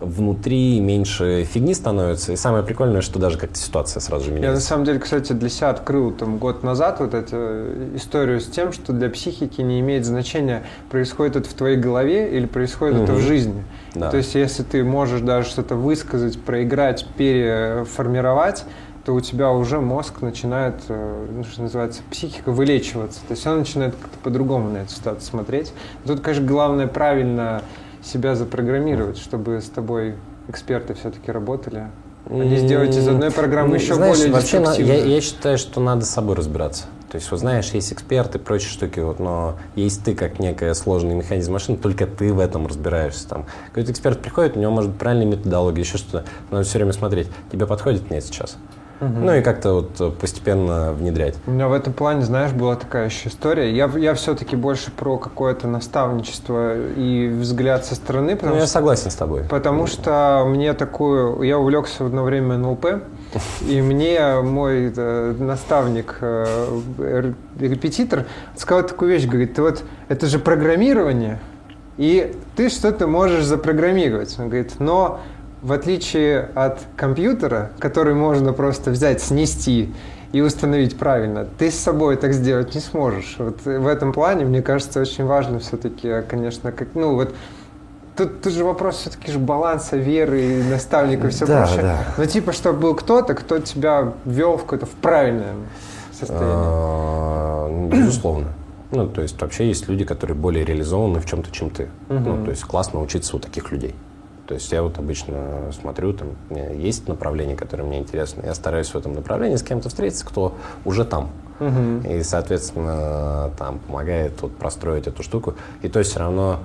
внутри меньше фигни становится. И самое прикольное, что даже как-то ситуация сразу же меняется. Я на самом деле, кстати, для себя открыл там год назад вот эту историю с тем, что для психики не имеет значения, происходит это в твоей голове или происходит это в жизни. Да. То есть если ты можешь даже что-то высказать, проиграть, переформировать, то у тебя уже мозг начинает, ну, что называется, психика вылечиваться. То есть он начинает как-то по-другому на эту ситуацию смотреть. Тут, конечно, главное правильно себя запрограммировать, чтобы с тобой эксперты все-таки работали, а не сделать из одной программы еще более деструктивную. Я считаю, что надо с собой разбираться. То есть, вот знаешь, есть эксперты, прочие штуки, вот, но есть ты как некая сложный механизм машины, только ты в этом разбираешься. Там какой-то эксперт приходит, у него может быть правильная методология, еще что-то, надо все время смотреть, тебе подходит мне сейчас. Ну и как-то вот постепенно внедрять. У меня в этом плане, знаешь, была такая еще история. Я все-таки больше про какое-то наставничество и взгляд со стороны. Ну, я согласен с тобой. Потому что мне такую... Я увлекся в одно время НЛП, и мне мой наставник, репетитор, сказал такую вещь, говорит, вот это же программирование, и ты что-то можешь запрограммировать. Он говорит, но... В отличие от компьютера, который можно просто взять, снести и установить правильно, ты с собой так сделать не сможешь. Вот в этом плане, мне кажется, очень важно все-таки, конечно, как, ну вот тут же вопрос все-таки же баланса, веры и наставника и все прочее. Да. Но типа, чтобы был кто-то, кто тебя вел в какое-то в правильное состояние. Безусловно. Ну, то есть вообще есть люди, которые более реализованы в чем-то, чем ты. Ну, то есть классно учиться у таких людей. То есть я вот обычно смотрю, там у меня есть направление, которое мне интересно, я стараюсь в этом направлении с кем-то встретиться, кто уже там. И, соответственно, там помогает вот простроить эту штуку. И то есть все равно,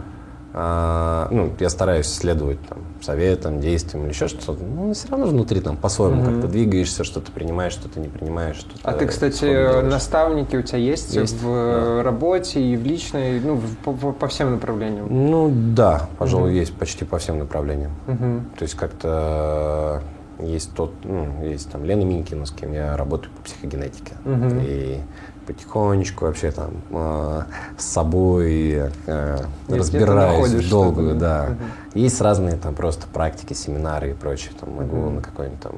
ну, я стараюсь следовать там советам, действиям или еще что-то, но все равно внутри там по-своему как-то двигаешься, что-то принимаешь, что-то не принимаешь. Что-то а ты, кстати, наставники у тебя есть? В работе и в личной, ну, по всем направлениям? Ну, да, пожалуй, есть почти по всем направлениям. То есть как-то есть есть там Лена Минькина, с кем я работаю по психогенетике. И потихонечку вообще там с собой разбираюсь долго, да. Есть разные там просто практики, семинары и прочее. Там могу на какой-нибудь там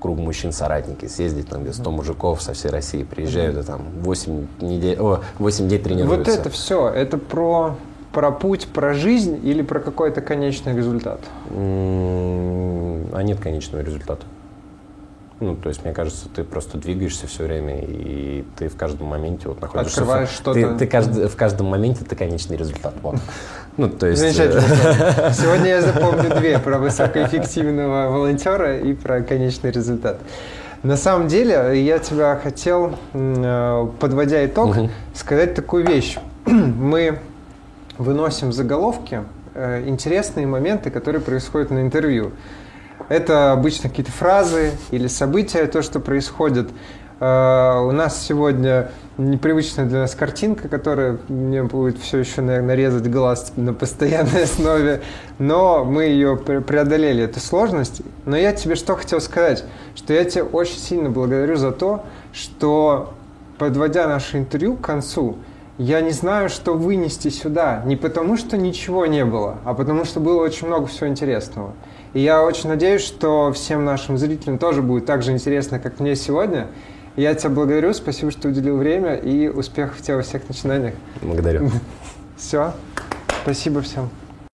круг мужчин-соратники съездить, там где 100 мужиков со всей России приезжают, и там 8 дней тренируются. Вот это все, это про путь, про жизнь или про какой-то конечный результат? А нет конечного результата. Ну, то есть, мне кажется, ты просто двигаешься все время, и ты в каждом моменте вот находишься... Открываешь что-то. В каждом моменте ты конечный результат. Вот. Ну, то есть... Замечательно. Сегодня я запомню две: про высокоэффективного волонтера и про конечный результат. На самом деле, я тебя хотел, подводя итог, сказать такую вещь. Мы выносим заголовки интересные моменты, которые происходят на интервью. Это обычно какие-то фразы или события, то, что происходит. У нас сегодня непривычная для нас картинка, которая мне будет все еще, наверное, резать глаз на постоянной основе, но мы ее преодолели, эту сложность. Но я тебе что хотел сказать, что я тебя очень сильно благодарю за то, что, подводя наше интервью к концу, я не знаю, что вынести сюда, не потому что ничего не было, а потому что было очень много всего интересного. И я очень надеюсь, что всем нашим зрителям тоже будет так же интересно, как мне сегодня. Я тебя благодарю, спасибо, что уделил время, и успехов тебе во всех начинаниях. Благодарю. Все, спасибо всем.